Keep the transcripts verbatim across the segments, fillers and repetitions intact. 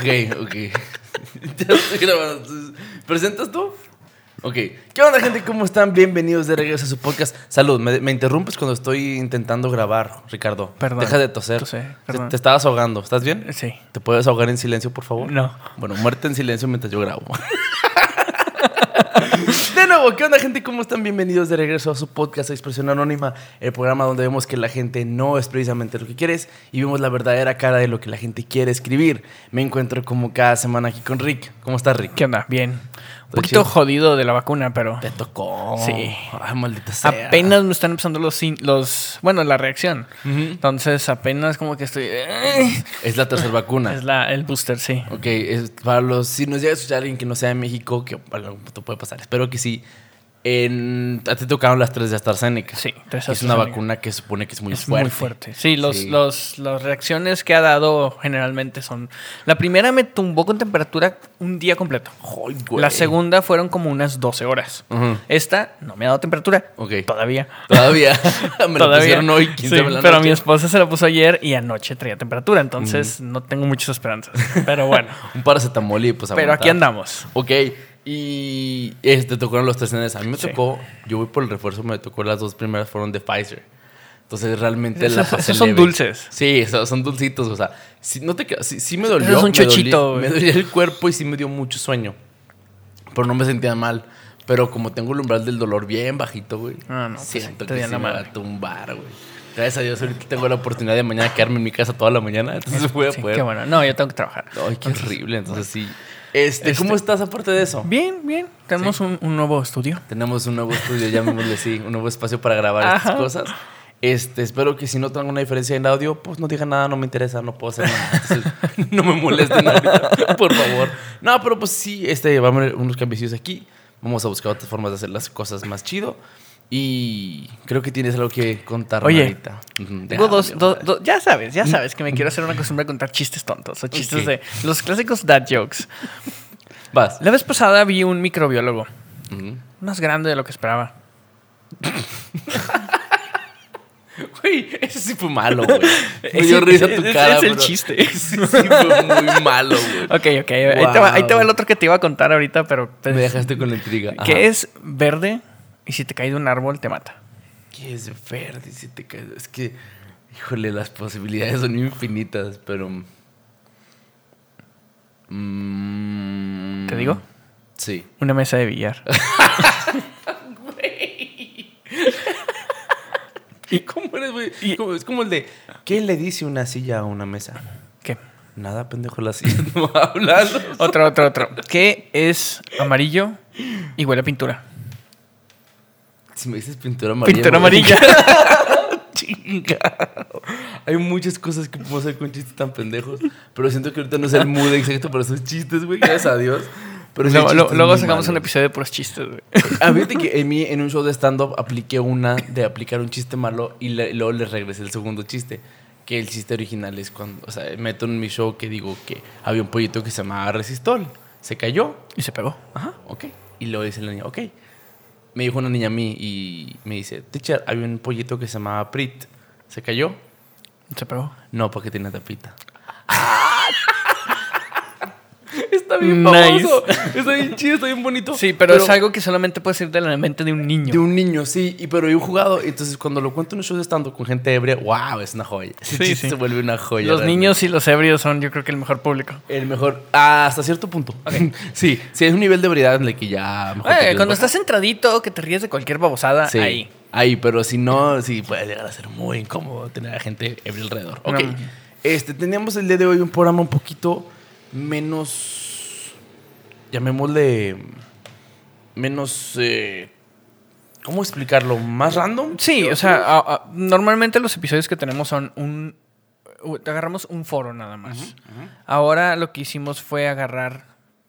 Ok, ok. Ya estoy grabando. ¿Presentas tú? Ok. ¿Qué onda, gente? ¿Cómo están? Bienvenidos de regreso a su podcast. Salud, me, me interrumpes cuando estoy intentando grabar, Ricardo. Perdón. Deja de toser. Tosé, te, te estabas ahogando. ¿Estás bien? Sí. ¿Te puedes ahogar en silencio, por favor? No. Bueno, muerte en silencio mientras yo grabo. De nuevo, ¿qué onda, gente? ¿Cómo están? Bienvenidos de regreso a su podcast Expresión Anónima, el programa donde vemos que la gente no es precisamente lo que quieres y vemos la verdadera cara de lo que la gente quiere escribir. Me encuentro como cada semana aquí con Rick. ¿Cómo estás, Rick? ¿Qué onda? Bien. Un poquito jodido de la vacuna, pero... Te tocó. Sí. Ay, maldita sea. Apenas me están empezando los... los bueno, la reacción. Uh-huh. Entonces, apenas como que estoy... Es la tercera vacuna. Es la, el booster, sí. Ok. Es para los... Si nos llega a escuchar alguien que no sea de México, que algo puede pasar. Espero que sí. En, a ti tocaron las tres de AstraZeneca. Sí, tres AstraZeneca. Es una vacuna que se supone que es muy es fuerte. Es muy fuerte. Sí, los, sí. Los, las reacciones que ha dado generalmente son... La primera me tumbó con temperatura un día completo. ¡Ay, güey! La segunda fueron como unas doce horas. Uh-huh. Esta no me ha dado temperatura. Okay. Todavía. Todavía. Me la pusieron hoy, quince de la noche. Pero mi esposa se la puso ayer y anoche traía temperatura. Entonces, uh-huh, no tengo muchas esperanzas. Pero bueno. Un paracetamol y pues aguantar. Pero aquí andamos. Ok. Y este, tocaron los tres nenes. A mí me sí. tocó, yo voy por el refuerzo, me tocó las dos primeras, fueron de Pfizer. Entonces realmente es, la pasé esos son leve. Dulces. Sí, esos son dulcitos. O sea, sí, no te, sí, sí me dolió. Es un chochito. Me dolía el cuerpo y sí me dio mucho sueño. Pero no me sentía mal. Pero como tengo el umbral del dolor bien bajito, güey. Ah, no, siento pues, que sí me va a tumbar, güey. Gracias a Dios, ahorita tengo la oportunidad de mañana quedarme en mi casa toda la mañana. Entonces voy a sí, poder. Qué bueno. No, yo tengo que trabajar. Ay, qué entonces, horrible. Entonces bueno. sí. Este, ¿Cómo este... estás aparte de eso? Bien, bien. Tenemos sí. un, un nuevo estudio. Tenemos un nuevo estudio, llamémosle así, un nuevo espacio para grabar Ajá. estas cosas. Este, espero que si notan alguna diferencia en audio, pues no digan nada, no me interesa, no puedo hacer nada. Entonces, no me molesten ahorita, por favor. No, pero pues sí, este, vamos a ver unos cambios aquí. Vamos a buscar otras formas de hacer las cosas más chido. Y creo que tienes algo que contar. Oye, ahorita. Uh-huh. Tengo dos, dos, dos. Ya sabes, ya sabes que me quiero hacer una costumbre de contar chistes tontos o chistes okay. de los clásicos dad jokes. Vas. La vez pasada vi un microbiólogo. Uh-huh. Más grande de lo que esperaba. Güey, ese sí fue malo, güey. Me dio risa tu ese, cara, ese es el chiste. Ese sí fue muy malo, güey. Ok, ok. Wow. Ahí, te va, ahí te va el otro que te iba a contar ahorita, pero... Pues, me dejaste con la intriga. Ajá. Que es verde... Y si te caes de un árbol, te mata. ¿Qué es verde? Si te caes... Es que, híjole, las posibilidades son infinitas, pero... Mm... ¿Te digo? Sí. Una mesa de billar. Güey. ¿Y cómo eres, güey? Es como el de... ¿Qué le dice una silla a una mesa? ¿Qué? Nada, pendejo, la silla no va a hablar. Otro, otro, otro. ¿Qué es amarillo y huele a pintura? Si me dices pintura amarilla... Pintura amarilla. Chingado. Hay muchas cosas que puedo hacer con chistes tan pendejos. Pero siento que ahorita no es el mood exacto para esos chistes, güey. Gracias a Dios. Pero no, lo, luego sacamos malo. Un episodio de puros chistes, güey. A mí, de que en, mí, en un show de stand-up apliqué una de aplicar un chiste malo y, le, y luego les regresé el segundo chiste. Que el chiste original es cuando... O sea, meto en mi show que digo que había un pollito que se llamaba Resistol. Se cayó. Y se pegó. Ajá, ok. Y luego dice la niña, ok. Me dijo una niña a mí y me dice, teacher, había un pollito que se llamaba Prit. ¿Se cayó? ¿Se pegó? No, porque tenía tapita. Está bien famoso. Nice. Está bien chido, está bien bonito. Sí, pero, pero es algo que solamente puede salir de la mente de un niño. De un niño, sí. Y pero yo he jugado. Entonces, cuando lo cuento en un show de stand-up con gente ebria, wow, es una joya. Ese sí, chiste sí. se vuelve una joya. Los realmente. Niños y los ebrios son, yo creo que el mejor público. El mejor, ah, hasta cierto punto. Okay. Sí, sí, es un nivel de ebriedad en el que ya... Mejor Oye, cuando estás entradito, que te ríes de cualquier babosada, sí. ahí. Ahí, pero si no, sí puede llegar a ser muy incómodo tener a gente ebria alrededor. Ok. No. Este, teníamos el día de hoy un programa un poquito... menos, llamémosle, menos, eh, ¿cómo explicarlo? ¿Más random? Sí, o sea, a, a, normalmente los episodios que tenemos son un, agarramos un foro nada más. Uh-huh, uh-huh. Ahora lo que hicimos fue agarrar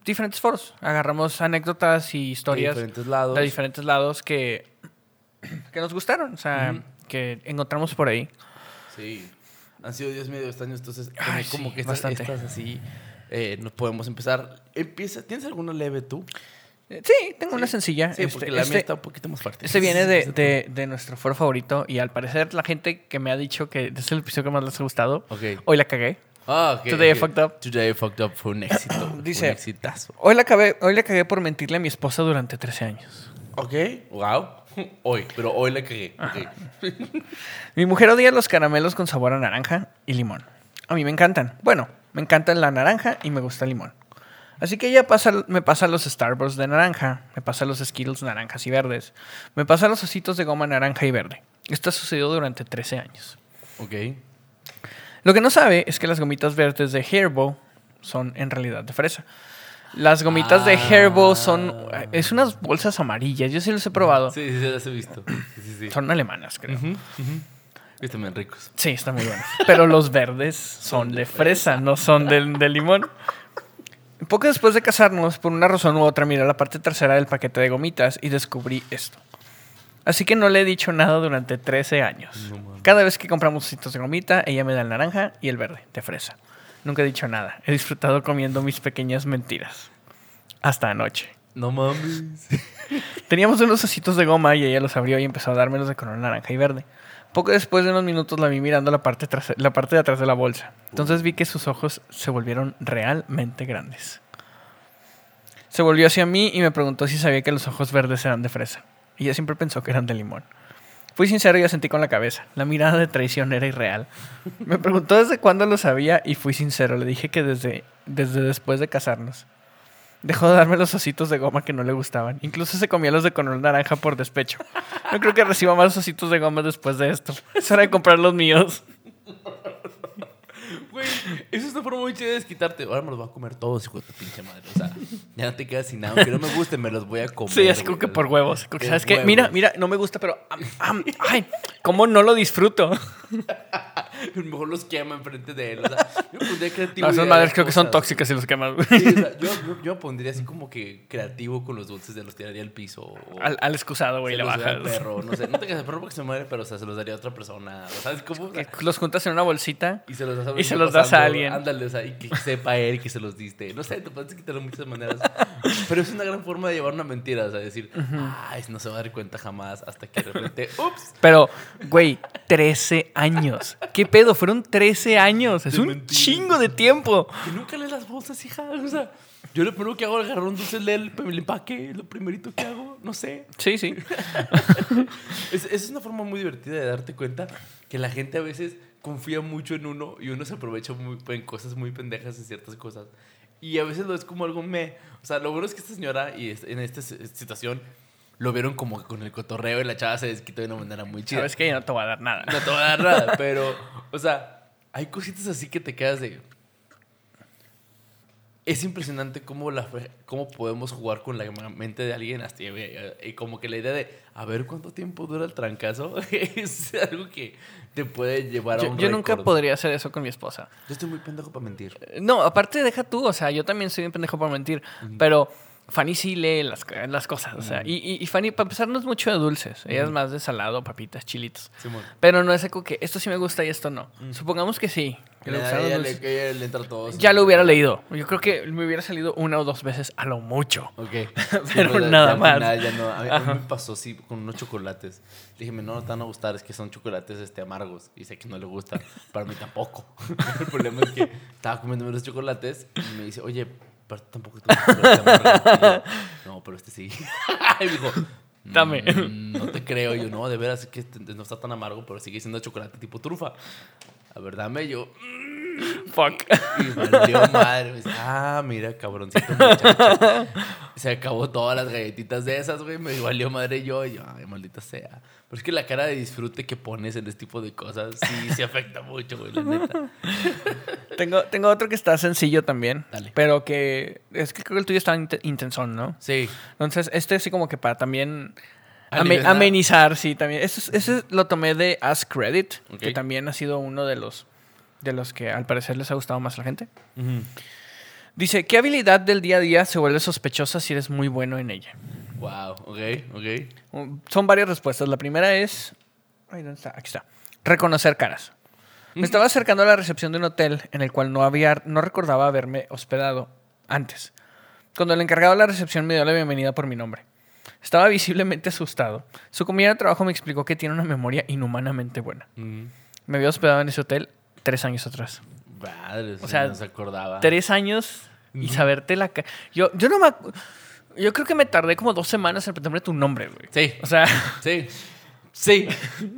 diferentes foros. Agarramos anécdotas y historias de diferentes lados, de diferentes lados que, que nos gustaron, o sea, uh-huh. que encontramos por ahí. Sí, han sido días medio extraños, entonces Ay, como sí, que estas, estas así... Eh, nos podemos empezar. Empieza. ¿Tienes alguna leve tú? Sí, tengo sí. una sencilla. Sí, este, porque la este, mía está un poquito más fuerte. Este viene de, de, de nuestro foro favorito y al parecer la gente que me ha dicho que es el episodio que más les ha gustado, okay. hoy la cagué. Oh, okay, Today okay. I fucked up. Today I fucked up fue un éxito. Dice, un exitazo. Hoy la, cagué, hoy la cagué por mentirle a mi esposa durante trece años. Ok, wow. Hoy, pero hoy la cagué. Okay. Mi mujer odia los caramelos con sabor a naranja y limón. A mí me encantan. Bueno, me encantan la naranja y me gusta el limón. Así que ella pasa, me pasa los Starburst de naranja, me pasa los Skittles naranjas y verdes, me pasa los ositos de goma naranja y verde. Esto ha sucedido durante trece años. Ok. Lo que no sabe es que las gomitas verdes de Haribo son en realidad de fresa. Las gomitas ah. de Haribo son... Es unas bolsas amarillas. Yo sí las he probado. Sí, sí, las he visto. Sí, sí, sí. Son alemanas, creo. Uh-huh, uh-huh. Están bien ricos. Sí, están muy buenos. Pero los verdes son de fresa, no son de, de limón. Poco después de casarnos, por una razón u otra, miré la parte trasera del paquete de gomitas y descubrí esto. Así que no le he dicho nada durante trece años. No, cada vez que compramos ositos de gomita, ella me da el naranja y el verde, de fresa. Nunca he dicho nada. He disfrutado comiendo mis pequeñas mentiras. Hasta anoche. No mames. Teníamos unos ositos de goma y ella los abrió y empezó a dármelos de color naranja y verde. Poco después de unos minutos la vi mirando la parte, trase- la parte de atrás de la bolsa. Entonces vi que sus ojos se volvieron realmente grandes. Se volvió hacia mí y me preguntó si sabía que los ojos verdes eran de fresa. Ella siempre pensó que eran de limón. Fui sincero y asentí con la cabeza. La mirada de traición era irreal. Me preguntó desde cuándo lo sabía y fui sincero. Le dije que desde, desde después de casarnos. Dejó de darme los ositos de goma que no le gustaban. Incluso se comía los de color naranja por despecho. No creo que reciba más ositos de goma después de esto. Es hora de comprar los míos. Güey, eso es una forma muy chida de desquitarte. Ahora me los voy a comer todos, hijo de tu pinche madre. O sea, ya no te quedas sin nada. Aunque no me guste, me los voy a comer. Sí, es como que por huevos. Por ¿Sabes qué? Mira, mira, no me gusta, pero... Um, um, ay, ¿cómo no lo disfruto? Mejor los quema enfrente de él. O sea, yo pondría creativo. No, esas madres creo cosas. Que son tóxicas si los quemas. Sí, o sea, yo, yo, yo pondría así como que creativo con los dulces, de los tiraría al piso. O al, al excusado, güey, le bajas. Al perro, no sé. No te quedas al perro porque se muere, pero o sea, se los daría a otra persona. ¿Sabes cómo? O sea, los juntas en una bolsita y se los das a, y se los das a alguien. Ándale, o sea, y que sepa él que se los diste. No sé, te puedes quitar de muchas maneras. Pero es una gran forma de llevar una mentira. O sea, decir, uh-huh. Ay, no se va a dar cuenta jamás hasta que de repente, ups. Pero, güey, trece años. ¿Qué pedo? Fueron trece años. Es de un mentira. Chingo de tiempo. Que nunca lees las bolsas, hija. O sea, yo lo primero que hago es agarrar un dulce, leer el, el empaque. Lo primerito que hago, no sé. Sí, sí. es, es una forma muy divertida de darte cuenta que la gente a veces confía mucho en uno y uno se aprovecha muy, en cosas muy pendejas, en ciertas cosas. Y a veces lo es como algo meh. O sea, lo bueno es que esta señora y en esta situación... Lo vieron como con el cotorreo y la chava se desquitó de una manera muy chida. Sabes que yo no te voy a dar nada. No te voy a dar nada, pero, o sea, hay cositas así que te quedas de... Es impresionante cómo, la, cómo podemos jugar con la mente de alguien hasta... Y como que la idea de, a ver cuánto tiempo dura el trancazo, es algo que te puede llevar a un yo, yo nunca podría hacer eso con mi esposa. Yo estoy muy pendejo para mentir. No, aparte deja tú, o sea, yo también soy un pendejo para mentir, mm-hmm. pero... Fanny sí lee las, las cosas, mm. o sea, y, y, y Fanny, para empezar, no es mucho de dulces. Ella mm. es más de salado, papitas, chilitos. Sí, pero no es algo que esto sí me gusta y esto no. Mm. Supongamos que sí. Que le ella, le, que ella le entra todo. Ya lo hubiera leído. Yo creo que me hubiera salido una o dos veces a lo mucho. Ok. Pero sí, nada ya, más. Nada, ya no. A mí, a mí me pasó, sí, con unos chocolates. Le dije, no, no te van a gustar, es que son chocolates este, amargos. Y sé que no le gustan. Para mí tampoco. El problema es que estaba comiéndome los chocolates y me dice, oye... Pero tampoco te yo, no, pero este sí. Y dijo, mmm, dame. No te creo. Y yo, no, de veras, es que no está tan amargo, pero sigue siendo chocolate tipo trufa. La verdad, me yo, mmm, fuck. Y me dio madre. Me dice, ah, mira, cabroncito, muchacho. Se acabó todas las galletitas de esas, güey. Me valió madre yo. Y yo, ay, maldita sea. Pero es que la cara de disfrute que pones en este tipo de cosas sí se afecta mucho, güey, la neta. Tengo, tengo otro que está sencillo también. Dale. Pero que... Es que creo que el tuyo está int- intensón, ¿no? Sí. Entonces, este así como que para también... Ame- amenizar, sí, también. Este, este lo tomé de AskReddit, okay. Que también ha sido uno de los, de los que al parecer les ha gustado más a la gente. Uh-huh. Dice, ¿qué habilidad del día a día se vuelve sospechosa si eres muy bueno en ella? Wow, ok, ok. Son varias respuestas. La primera es... Ay, ¿dónde está? Aquí está. Reconocer caras. Me estaba acercando a la recepción de un hotel en el cual no, había, no recordaba haberme hospedado antes. Cuando el encargado de la recepción me dio la bienvenida por mi nombre. Estaba visiblemente asustado. Su compañera de trabajo me explicó que tiene una memoria inhumanamente buena. Mm. Me había hospedado en ese hotel tres años atrás. Madre, o sea, no se acordaba. Tres años y saberte la... Ca- yo, yo no me... Ac- yo creo que me tardé como dos semanas en aprender tu nombre, güey. Sí. O sea... Sí. Sí.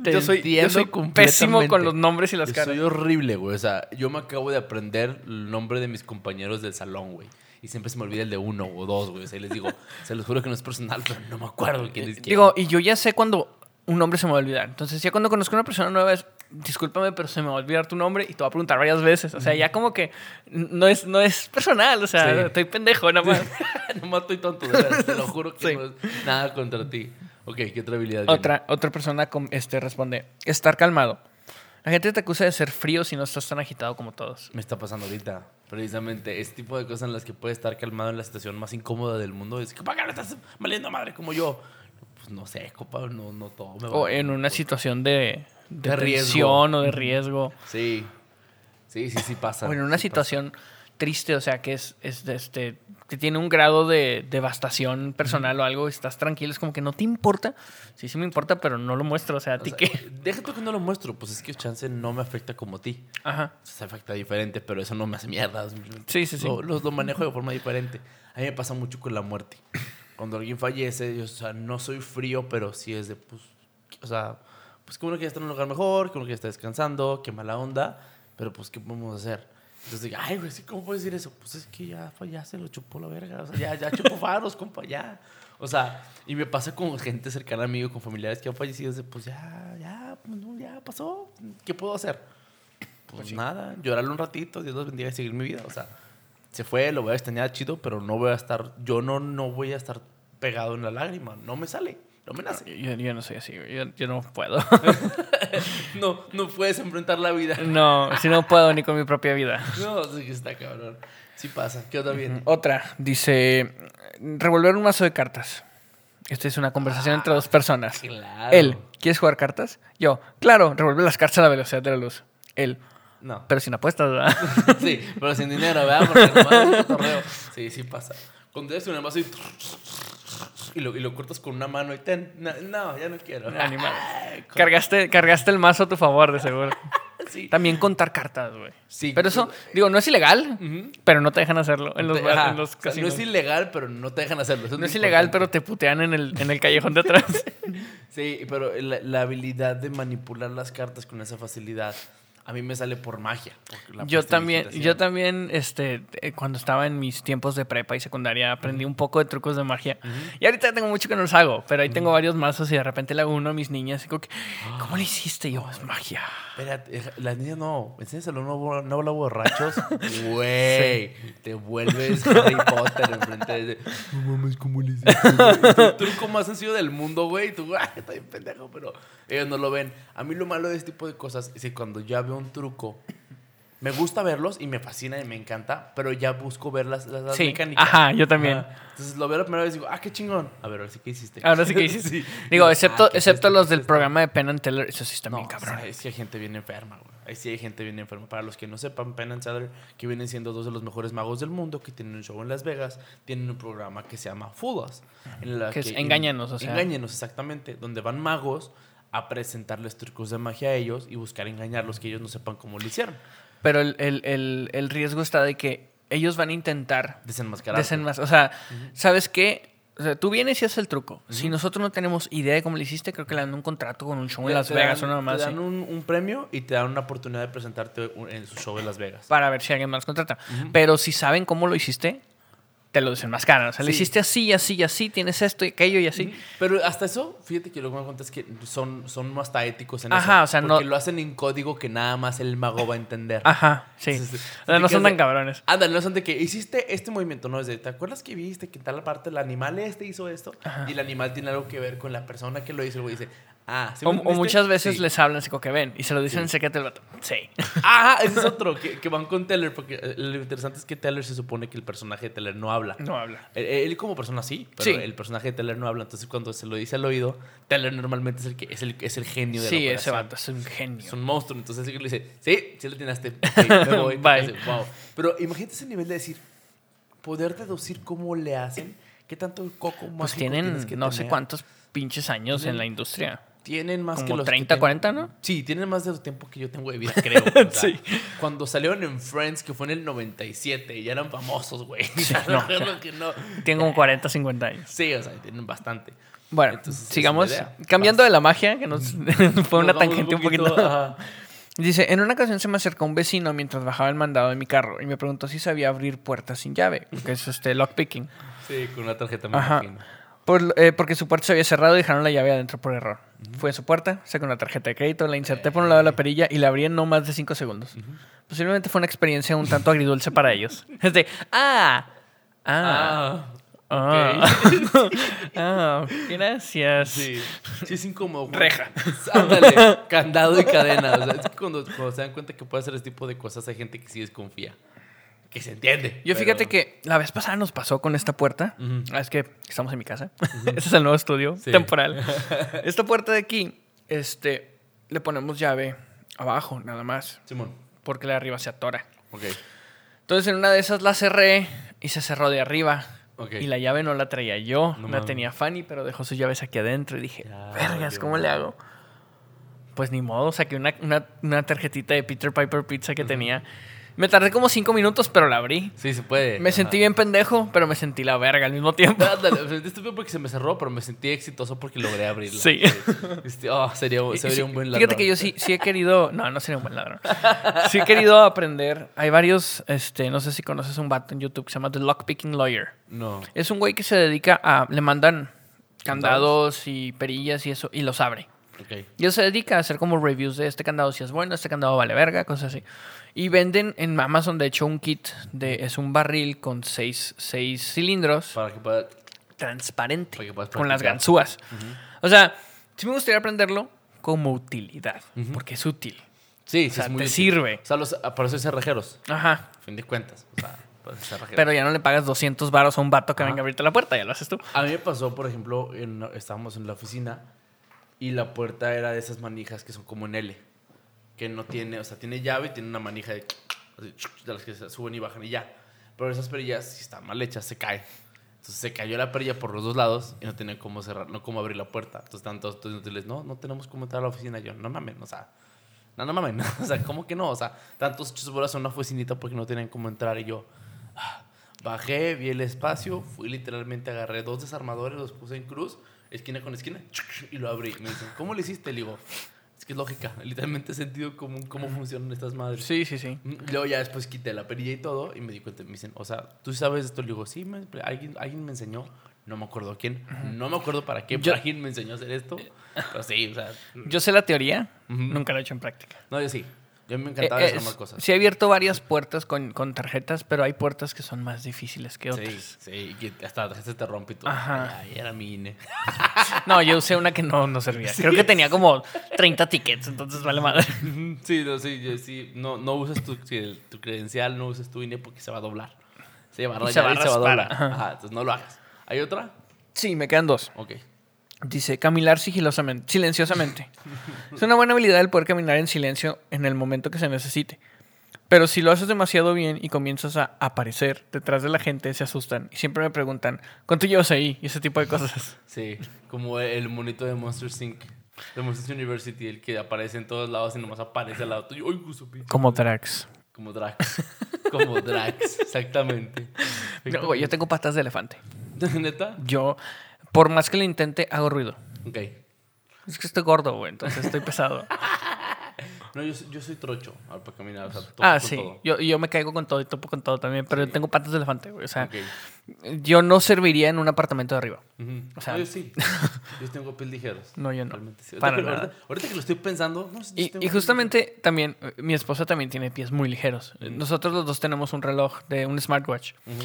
Te yo soy, yo soy pésimo con los nombres y las yo caras. Soy horrible, güey. O sea, yo me acabo de aprender el nombre de mis compañeros del salón, güey. Y siempre se me olvida el de uno o dos, güey. O sea, y les digo, se los juro que no es personal, pero no me acuerdo quién es quién. Digo, y yo ya sé cuando... un nombre se me va a olvidar. Entonces, ya cuando conozco a una persona nueva es, discúlpame, pero se me va a olvidar tu nombre y te voy a preguntar varias veces. O sea, ya como que no es, no es personal. O sea, sí. Estoy pendejo, nada más. Nada más estoy tonto. ¿Verdad? Te lo juro que sí. No es nada contra ti. Ok, ¿qué otra habilidad? Otra, viene? Otra persona con, este, responde, estar calmado. La gente te acusa de ser frío si no estás tan agitado como todos. Me está pasando ahorita. Precisamente este tipo de cosas en las que puedes estar calmado en la situación más incómoda del mundo. Es que, ¿para qué no estás valiendo madre como yo? Pues no sé, compa, no, no todo me va o en una situación de, de, de riesgo o de riesgo. Sí, sí, sí, sí pasa. O en una sí situación pasa. Triste, o sea, que es, es de este, que tiene un grado de devastación personal o algo, estás tranquilo, es como que no te importa. Sí, sí me importa, pero no lo muestro, o sea, a ti que... Déjate que no lo muestro, pues es que chance no me afecta como ti. Ajá. Se afecta diferente, pero eso no me hace mierda. Sí, sí, sí. Lo, lo, lo manejo de forma diferente. A mí me pasa mucho con la muerte. Cuando alguien fallece, yo, o sea, no soy frío, pero sí es de, pues, o sea, pues que uno quiere estar en un lugar mejor, que uno quiere estar descansando, qué mala onda, pero pues, ¿qué podemos hacer? Entonces digo, ay, güey, ¿cómo puedes decir eso? Pues es que ya fallaste, lo chupó la verga, o sea, ya, ya chupó faros, compa, ya. O sea, y me pasa con gente cercana a mí, con familiares que han fallecido, de, pues ya, ya, pues, no, ya pasó, ¿qué puedo hacer? Pues, pues nada, sí. Llorarle un ratito, Dios los bendiga y seguir mi vida, o sea. Se fue, lo voy a extrañar chido, pero no voy a estar... Yo no, no voy a estar pegado en la lágrima. No me sale. No me nace. Yo, yo no soy así. Yo, yo no puedo. no, no puedes enfrentar la vida. No, si no puedo ni con mi propia vida. No, sí que está cabrón. Sí pasa. ¿Qué otra viene? Otra. Dice... Revolver un mazo de cartas. Esta es una conversación ah, entre dos personas. Claro. Él, ¿quieres jugar cartas? Yo, claro. Revolver las cartas a la velocidad de la luz. Él... No. Pero sin apuestas, ¿verdad? Sí, pero sin dinero, ¿verdad? Porque nomás es un torreo. Sí, sí pasa. Cuando eres un mazo y... Y lo, y lo cortas con una mano y ten... No, no ya no quiero. No, cargaste, cargaste el mazo a tu favor, de seguro. Sí. También contar cartas, güey. Sí. Pero eso, digo, no es ilegal, uh-huh. pero no te dejan hacerlo en los, te, bar, en los casinos. O sea, no es ilegal, pero no te dejan hacerlo. Eso no es, es ilegal, pero te putean en el, en el callejón de atrás. Sí, pero la, la habilidad de manipular las cartas con esa facilidad... A mí me sale por magia. Yo también, yo también este, cuando estaba en mis tiempos de prepa y secundaria, aprendí uh-huh. un poco de trucos de magia. Uh-huh. Y ahorita tengo mucho que no los hago, pero ahí uh-huh. tengo varios mazos y de repente le hago uno a mis niñas. Y como que, oh, ¿cómo le hiciste? Y yo, es magia. Espérate, las niñas no. Enséñaselo, no, no hablo borrachos. Güey, sí. Te vuelves Harry Potter enfrente de... No mames, ¿cómo le hiciste? El truco más sencillo del mundo, güey. Tú, ay, está bien pendejo, pero ellos no lo ven. A mí lo malo de este tipo de cosas es que cuando ya veo un truco, me gusta verlos y me fascina y me encanta, pero ya busco ver las, las, las sí. mecánicas. Ajá, yo también. Ah, entonces lo veo la primera vez y digo, ah, qué chingón. A ver, ahora sí que hiciste. Ahora sí que hiciste. Sí. Digo, ah, excepto, excepto los del programa de Penn and Teller, eso sí está no, bien cabrón. O sea, es que hay gente bien enferma, güey. Ahí sí hay gente bien enferma. Para los que no sepan, Penn and Teller, que vienen siendo dos de los mejores magos del mundo, que tienen un show en Las Vegas, tienen un programa que se llama Fools. En la que, que es, engáñanos, o sea. Engáñanos, exactamente. Donde van magos a presentarles trucos de magia a ellos y buscar engañarlos, que ellos no sepan cómo lo hicieron. Pero el, el, el, el riesgo está de que ellos van a intentar... Desenmascarar. Desenmascar- o sea, uh-huh. ¿sabes qué? O sea, tú vienes y haces el truco. Uh-huh. Si nosotros no tenemos idea de cómo lo hiciste, creo que le dan un contrato con un show en Las Vegas o nada más. Te dan un, un premio y te dan una oportunidad de presentarte en su show en Las Vegas. Para ver si alguien más contrata. Uh-huh. Pero si saben cómo lo hiciste... Te lo desenmascaran. O sea, sí. Le hiciste así, y así, y así. Tienes esto y aquello y así. Pero hasta eso, fíjate que lo que me cuentas es que son, son hasta éticos en Ajá, eso. O sea, porque no... lo hacen en código que nada más el mago va a entender. Ajá, sí. Entonces, o sea, no son tan de... cabrones. Ándale, no son de que hiciste este movimiento. No, es de, ¿te acuerdas que viste que en tal parte el animal este hizo esto? Ajá. Y el animal tiene algo que ver con la persona que lo hizo. El güey dice... Ah, ¿sí o, o muchas veces sí. les hablan así como que ven y se lo dicen sí. en secreto el vato. Sí. Ajá, ese es otro, que, que van con Teller, porque lo interesante es que Teller se supone que el personaje de Teller no habla. No habla. Él, él como persona sí, pero sí. el personaje de Teller no habla. Entonces cuando se lo dice al oído, Teller normalmente es el, que, es el, es el genio de sí, la operación. Sí, ese vato es un genio. Es un monstruo. Entonces él le dice, sí, sí le tiraste. Okay, me voy. Bye. Wow. Pero imagínate ese nivel de decir, poder deducir cómo le hacen, qué tanto coco mágico. Pues tienen que no tener. Sé cuántos pinches años sí. en la industria. Tienen más como que los... treinta, cuarenta, ¿no? Sí, tienen más de los tiempos que yo tengo de vida, creo. O sea, sí. Cuando salieron en Friends, que fue en el noventa y siete, ya eran famosos, güey. Sí, no, o sea, que no. Tienen como cuarenta, cincuenta años. Sí, o sea, tienen bastante. Bueno, entonces, sigamos. Cambiando de la magia, que nos fue una nos tangente un poquito. Un poquito. Ajá. Dice, en una ocasión se me acercó un vecino mientras bajaba el mandado de mi carro y me preguntó si sabía abrir puertas sin llave, que es este lockpicking. Sí, con una tarjeta, me Ajá. imagino. Por, eh, porque su puerta se había cerrado y dejaron la llave adentro por error. Uh-huh. Fui a su puerta, saqué una tarjeta de crédito, la inserté por un lado de la perilla y la abrí en no más de cinco segundos. Uh-huh. Posiblemente fue una experiencia un tanto agridulce para ellos. Es de, ah, ah, ah, ah, okay. ah gracias. Sí, sí es incómodo. Güey. Reja. Ándale, candado y cadena. O sea, es que cuando, cuando se dan cuenta que puede hacer este tipo de cosas, hay gente que sí desconfía. Que se entiende. Yo pero... fíjate que la vez pasada nos pasó con esta puerta. Uh-huh. Ah, es que estamos en mi casa. Uh-huh. Este es el nuevo estudio sí. temporal. Esta puerta de aquí, este, le ponemos llave abajo, nada más. Simón. Porque la de arriba se atora. Ok. Entonces en una de esas la cerré y se cerró de arriba. Okay. Y la llave no la traía yo. No la mami. Tenía Fanny, pero dejó sus llaves aquí adentro. Y dije, ah, vergas, ¿cómo mami. le hago? Pues ni modo, saqué una, una, una tarjetita de Peter Piper Pizza que uh-huh. tenía. Me tardé como cinco minutos, pero la abrí. Sí, se puede. Me Ajá. sentí bien pendejo, pero me sentí la verga al mismo tiempo. Ándale, me sentí estúpido porque se me cerró, pero me sentí exitoso porque logré abrirla. Sí. sí. Oh, sería, sería sí, un buen ladrón. Fíjate que yo sí, sí he querido... No, no sería un buen ladrón. Sí he querido aprender... Hay varios... este No sé si conoces un vato en YouTube que se llama The Lockpicking Lawyer. No. Es un güey que se dedica a... Le mandan candados y perillas y eso, y los abre. Okay. Y él se dedica a hacer como reviews de este candado si es bueno, este candado vale verga, cosas así. Y venden en Amazon, de hecho, un kit de... Es un barril con seis, seis cilindros. Para que pueda... Transparente. Para que puedas practicar. Con las ganzúas. Uh-huh. O sea, sí me gustaría aprenderlo como utilidad. Uh-huh. Porque es útil. Sí, sí, o sea, es muy te útil. Sirve. O sea, los, para eso es cerrajeros. Ajá. A fin de cuentas. O sea, para eso es cerrajeros. Pero ya no le pagas doscientos varos a un vato que Ajá. venga a abrirte la puerta. Ya lo haces tú. A mí me pasó, por ejemplo, en, estábamos en la oficina... Y la puerta era de esas manijas que son como en L. Que no tiene, o sea, tiene llave y tiene una manija de, de las que suben y bajan y ya. Pero esas perillas, si están mal hechas, se caen. Entonces se cayó la perilla por los dos lados y no tenían cómo cerrar, no cómo abrir la puerta. Entonces estaban todos inútiles. No, no tenemos cómo entrar a la oficina. Yo, no mames, o sea, no, no mames. O sea, ¿cómo que no? O sea, tantos chus bolas en una oficinita porque no tenían cómo entrar. Y yo, ah, bajé, vi el espacio, fui literalmente, agarré dos desarmadores, los puse en cruz. Esquina con esquina, y lo abrí. Me dicen, ¿cómo lo hiciste? Le digo, es que es lógica. Literalmente he sentido cómo, cómo funcionan estas madres. Sí, sí, sí. Luego ya después quité la perilla y todo, y me di cuenta. Me dicen, o sea, ¿tú sabes esto? Le digo, sí, me, alguien, alguien me enseñó. No me acuerdo quién. No me acuerdo para qué. Yo, alguien me enseñó a hacer esto. Pero sí, o sea. Yo sé la teoría, uh-huh. nunca lo he hecho en práctica. No, yo sí. Yo me encantaba eh, desarmar cosas. Sí, he abierto varias puertas con, con tarjetas, pero hay puertas que son más difíciles que otras. Sí, sí, y hasta la tarjeta te rompe y todo. Ajá. Ay, era mi I N E. No, yo usé una que no, no servía. Sí. Creo que tenía como treinta tickets, entonces vale madre. Sí, no, sí, sí. No, no uses tu, tu credencial, no uses tu I N E porque se va a doblar. Se va a rayar y se va, y se va a doblar. Ajá. Ajá, entonces no lo hagas. ¿Hay otra? Sí, me quedan dos. Ok. Dice, caminar sigilosamente, silenciosamente. Es una buena habilidad el poder caminar en silencio en el momento que se necesite. Pero si lo haces demasiado bien y comienzas a aparecer detrás de la gente, se asustan. Y siempre me preguntan, ¿cuánto llevas ahí? Y ese tipo de cosas. Sí, como el monito de Monsters incorporated. De Monsters University, el que aparece en todos lados y nomás aparece al lado tuyo. Como Drax. Como Drax. Como Drax, exactamente. No, güey, yo tengo patas de elefante. ¿Neta? Yo... Por más que lo intente, hago ruido. Ok. Es que estoy gordo, güey, entonces estoy pesado. No, yo, yo soy trocho para caminar. O sea, topo ah, con sí. Todo. Yo, yo me caigo con todo y topo con todo también, pero sí. Yo tengo patas de elefante, güey. O sea, okay. Yo no serviría en un apartamento de arriba. Uh-huh. O sea, no, yo sí. Yo tengo piel ligeros. No, yo no. Sí. Para pero, nada. Ahorita, ahorita que lo estoy pensando... No, y, tengo y justamente ligeros. También, mi esposa también tiene pies muy ligeros. Uh-huh. Nosotros los dos tenemos un reloj, de un smartwatch. Uh-huh.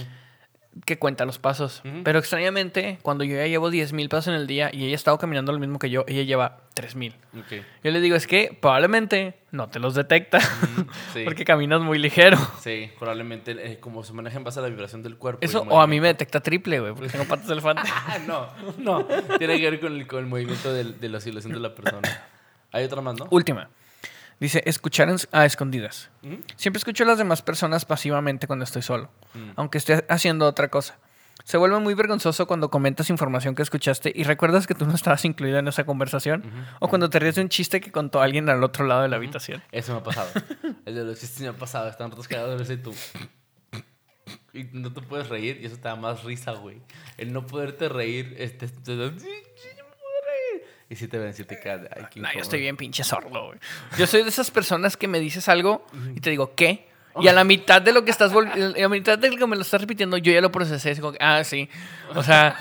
Que cuenta los pasos. Uh-huh. Pero extrañamente, cuando yo ya llevo diez mil pasos en el día y ella ha estado caminando lo mismo que yo, ella lleva tres mil. Okay. Yo le digo, es que probablemente no te los detecta. Uh-huh. Sí. Porque caminas muy ligero. Sí, probablemente eh, como se maneja en base a la vibración del cuerpo. Eso, o a mí me detecta triple, güey, porque tengo patas de elefante. No, no. Tiene que ver con el, con el movimiento de, de la oscilación de la persona. Hay otra más, ¿no? Última. Dice, escuchar a escondidas. ¿Mm? Siempre escucho a las demás personas pasivamente cuando estoy solo, ¿Mm? aunque esté haciendo otra cosa. Se vuelve muy vergonzoso cuando comentas información que escuchaste y recuerdas que tú no estabas incluido en esa conversación. Uh-huh. O cuando te ríes de un chiste que contó alguien al otro lado de la habitación. Eso me ha pasado. El de los chistes me ha pasado. Están rotos cada vez y tú... Y no te puedes reír y eso te da más risa, güey. El no poderte reír... Este, te da... Y si te ven, si te quedas... Ay, no, yo estoy bien pinche sordo, güey. Yo soy de esas personas que me dices algo y te digo, ¿qué? Y a la mitad de lo que estás... Vol- a la mitad de lo que me lo estás repitiendo, yo ya lo procesé. Es como, ah, sí. O sea,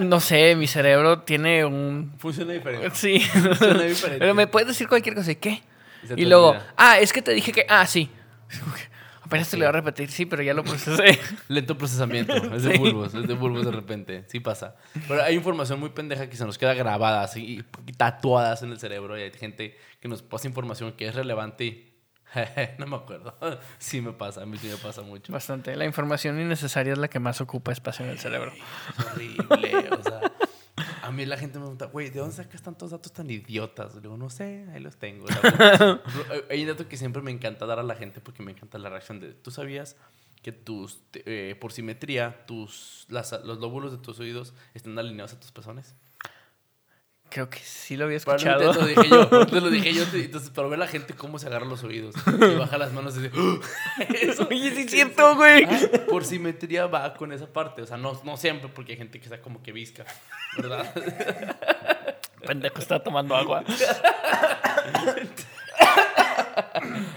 no sé, mi cerebro tiene un... Funciona diferente. Sí. Funciona diferente. Pero me puedes decir cualquier cosa y, ¿qué? Y, y luego, olvida. Ah, es que te dije que... Ah, sí. Apenas te lo voy a repetir, sí, pero ya lo procesé. Lento procesamiento, es de bulbos, es de bulbos de repente, sí pasa. Pero hay información muy pendeja que se nos queda grabada, así, tatuadas en el cerebro. Y hay gente que nos pasa información que es relevante y no me acuerdo. Sí me pasa, a mí sí me pasa mucho. Bastante, la información innecesaria es la que más ocupa espacio en el cerebro. Es horrible, o sea... A mí la gente me pregunta, güey, ¿de dónde sacas tantos datos tan idiotas? Le digo, no sé, ahí los tengo. Hay un dato que siempre me encanta dar a la gente porque me encanta la reacción de... ¿Tú sabías que tus, eh, por simetría tus, las, los lóbulos de tus oídos están alineados a tus pezones? Creo que sí lo había escuchado. Bueno, te lo dije yo, te lo dije yo. Te, entonces, pero ve la gente cómo se agarra los oídos. Y baja las manos y dice... ¡Oh! Eso, oye, sí es cierto, güey. Ah, por simetría va con esa parte. O sea, no, no siempre, porque hay gente que está como que visca, ¿verdad? Pendejo, está tomando agua.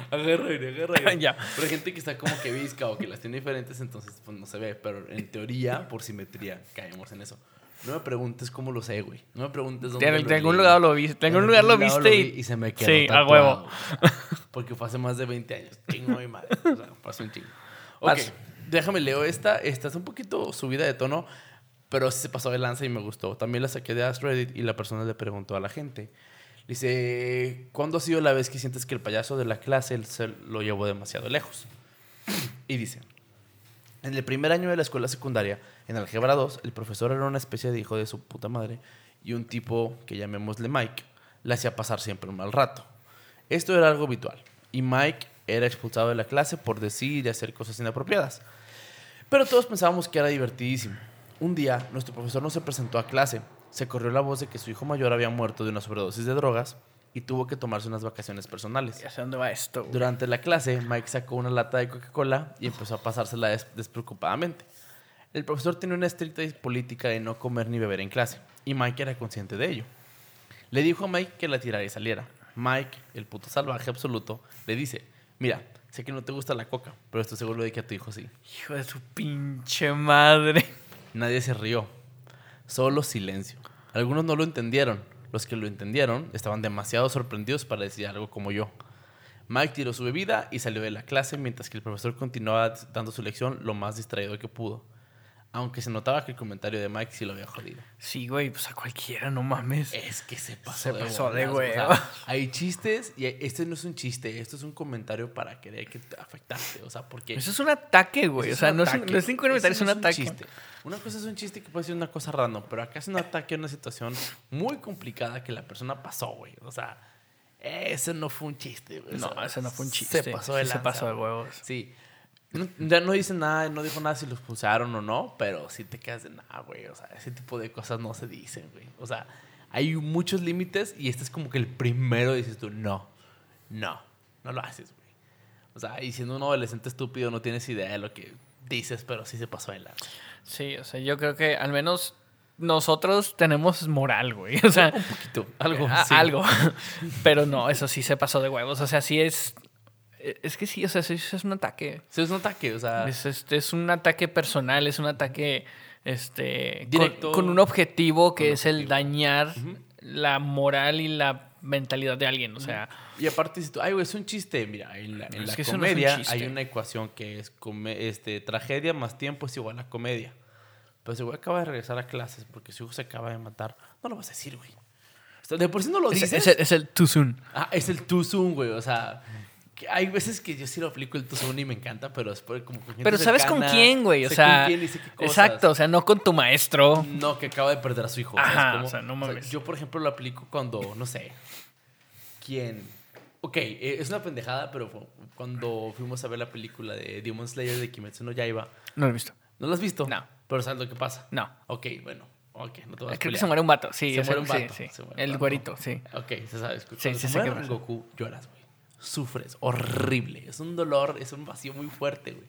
Agarra aire, agarra aire. Ya. Pero hay gente que está como que visca o que las tiene diferentes, entonces pues no se ve. Pero en teoría, por simetría, caemos en eso. No me preguntes cómo lo sé, güey. No me preguntes dónde de, lo De algún lugar lo viste. De algún lugar lo viste y... y se me quedó. Sí, tatuado, a huevo. Porque fue hace más de veinte años. Chingo mi madre. O sea, pasó un chingo. Ok, Vas. Déjame leo esta. Esta es un poquito subida de tono, pero se pasó de lanza y me gustó. También la saqué de AskReddit y la persona le preguntó a la gente. Dice, ¿cuándo ha sido la vez que sientes que el payaso de la clase se lo llevó demasiado lejos? Y dice... En el primer año de la escuela secundaria, en álgebra dos, el profesor era una especie de hijo de su puta madre y un tipo, que llamémosle Mike, le hacía pasar siempre un mal rato. Esto era algo habitual y Mike era expulsado de la clase por decir y hacer cosas inapropiadas. Pero todos pensábamos que era divertidísimo. Un día, nuestro profesor no se presentó a clase. Se corrió la voz de que su hijo mayor había muerto de una sobredosis de drogas y tuvo que tomarse unas vacaciones personales. ¿Hacia dónde va esto, güey? Durante la clase, Mike sacó una lata de Coca-Cola y empezó a pasársela des- despreocupadamente. El profesor tenía una estricta política de no comer ni beber en clase, y Mike era consciente de ello. Le dijo a Mike que la tirara y saliera. Mike, el puto salvaje absoluto, le dice, mira, sé que no te gusta la coca, pero estoy seguro de que a tu hijo sí. Hijo de su pinche madre. Nadie se rió. Solo silencio. Algunos no lo entendieron. Los que lo entendieron estaban demasiado sorprendidos para decir algo como yo. Mike tiró su bebida y salió de la clase mientras que el profesor continuaba dando su lección lo más distraído que pudo. Aunque se notaba que el comentario de Mike sí lo había jodido. Sí, güey, pues a cualquiera, no mames. Es que se pasó, se de, pasó de güey. O sea, hay chistes y este no es un chiste, esto es un comentario para querer que te afectaste. O sea, porque... Eso es un ataque, güey. O sea, no es un comentario, es un ataque. Chiste. Una cosa es un chiste que puede ser una cosa random, pero acá es un ataque a una situación muy complicada que la persona pasó, güey. O sea, ese no fue un chiste, güey. No, o sea, ese no fue un chiste. Se pasó de lanza. Se pasó de huevos. Sí. No, ya no dice nada, no dijo nada si los pulsaron o no, pero sí te quedas de nada, güey. O sea, ese tipo de cosas no se dicen, güey. O sea, hay muchos límites y este es como que el primero dices tú, no, no, no lo haces, güey. O sea, y siendo un adolescente estúpido no tienes idea de lo que dices, pero sí se pasó de lanza. Sí, o sea, yo creo que al menos nosotros tenemos moral, güey. O sea, un poquito, algo. A, sí. Algo. Pero no, eso sí se pasó de huevos. O sea, sí es... Es que sí, o sea, eso es un ataque. Eso es un ataque, o sea... Es, es, es un ataque personal, es un ataque... este directo. Con, con un objetivo que es objetivo. El dañar uh-huh. la moral y la mentalidad de alguien, o sea... Y aparte, si tú... Ay, güey, es un chiste. Mira, en la, en la comedia no un hay una ecuación que es... Come, este, tragedia más tiempo es igual a comedia. Pero si güey acaba de regresar a clases porque su hijo se acaba de matar, no lo vas a decir, güey. O sea, de por sí no lo dices. Es, es, es el too soon. Ah, es el too soon, güey, o sea... Hay veces que yo sí lo aplico el tuzón y me encanta, pero después como con gente Pero cercana, ¿sabes con quién, güey? O sea, con quién dice qué cosas. Exacto, o sea, no con tu maestro. No, que acaba de perder a su hijo. Ajá, como, o sea, no mames. O sea, yo, por ejemplo, lo aplico cuando, no sé, ¿quién? Ok, eh, es una pendejada, pero fue cuando fuimos a ver la película de Demon Slayer de Kimetsu no Yaiba. No lo he visto. ¿No lo has visto? No. Pero ¿sabes lo que pasa? No. Ok, bueno. Ok, no te vas a Creo que se muere un vato. Sí, se muere un vato. Sí, sí. El vato. Güerito, sí. Ok, se sabe. Escucha. Sí, sí, se muere un Goku, lloras, güey. Sufres. Horrible. Es un dolor, es un vacío muy fuerte, güey.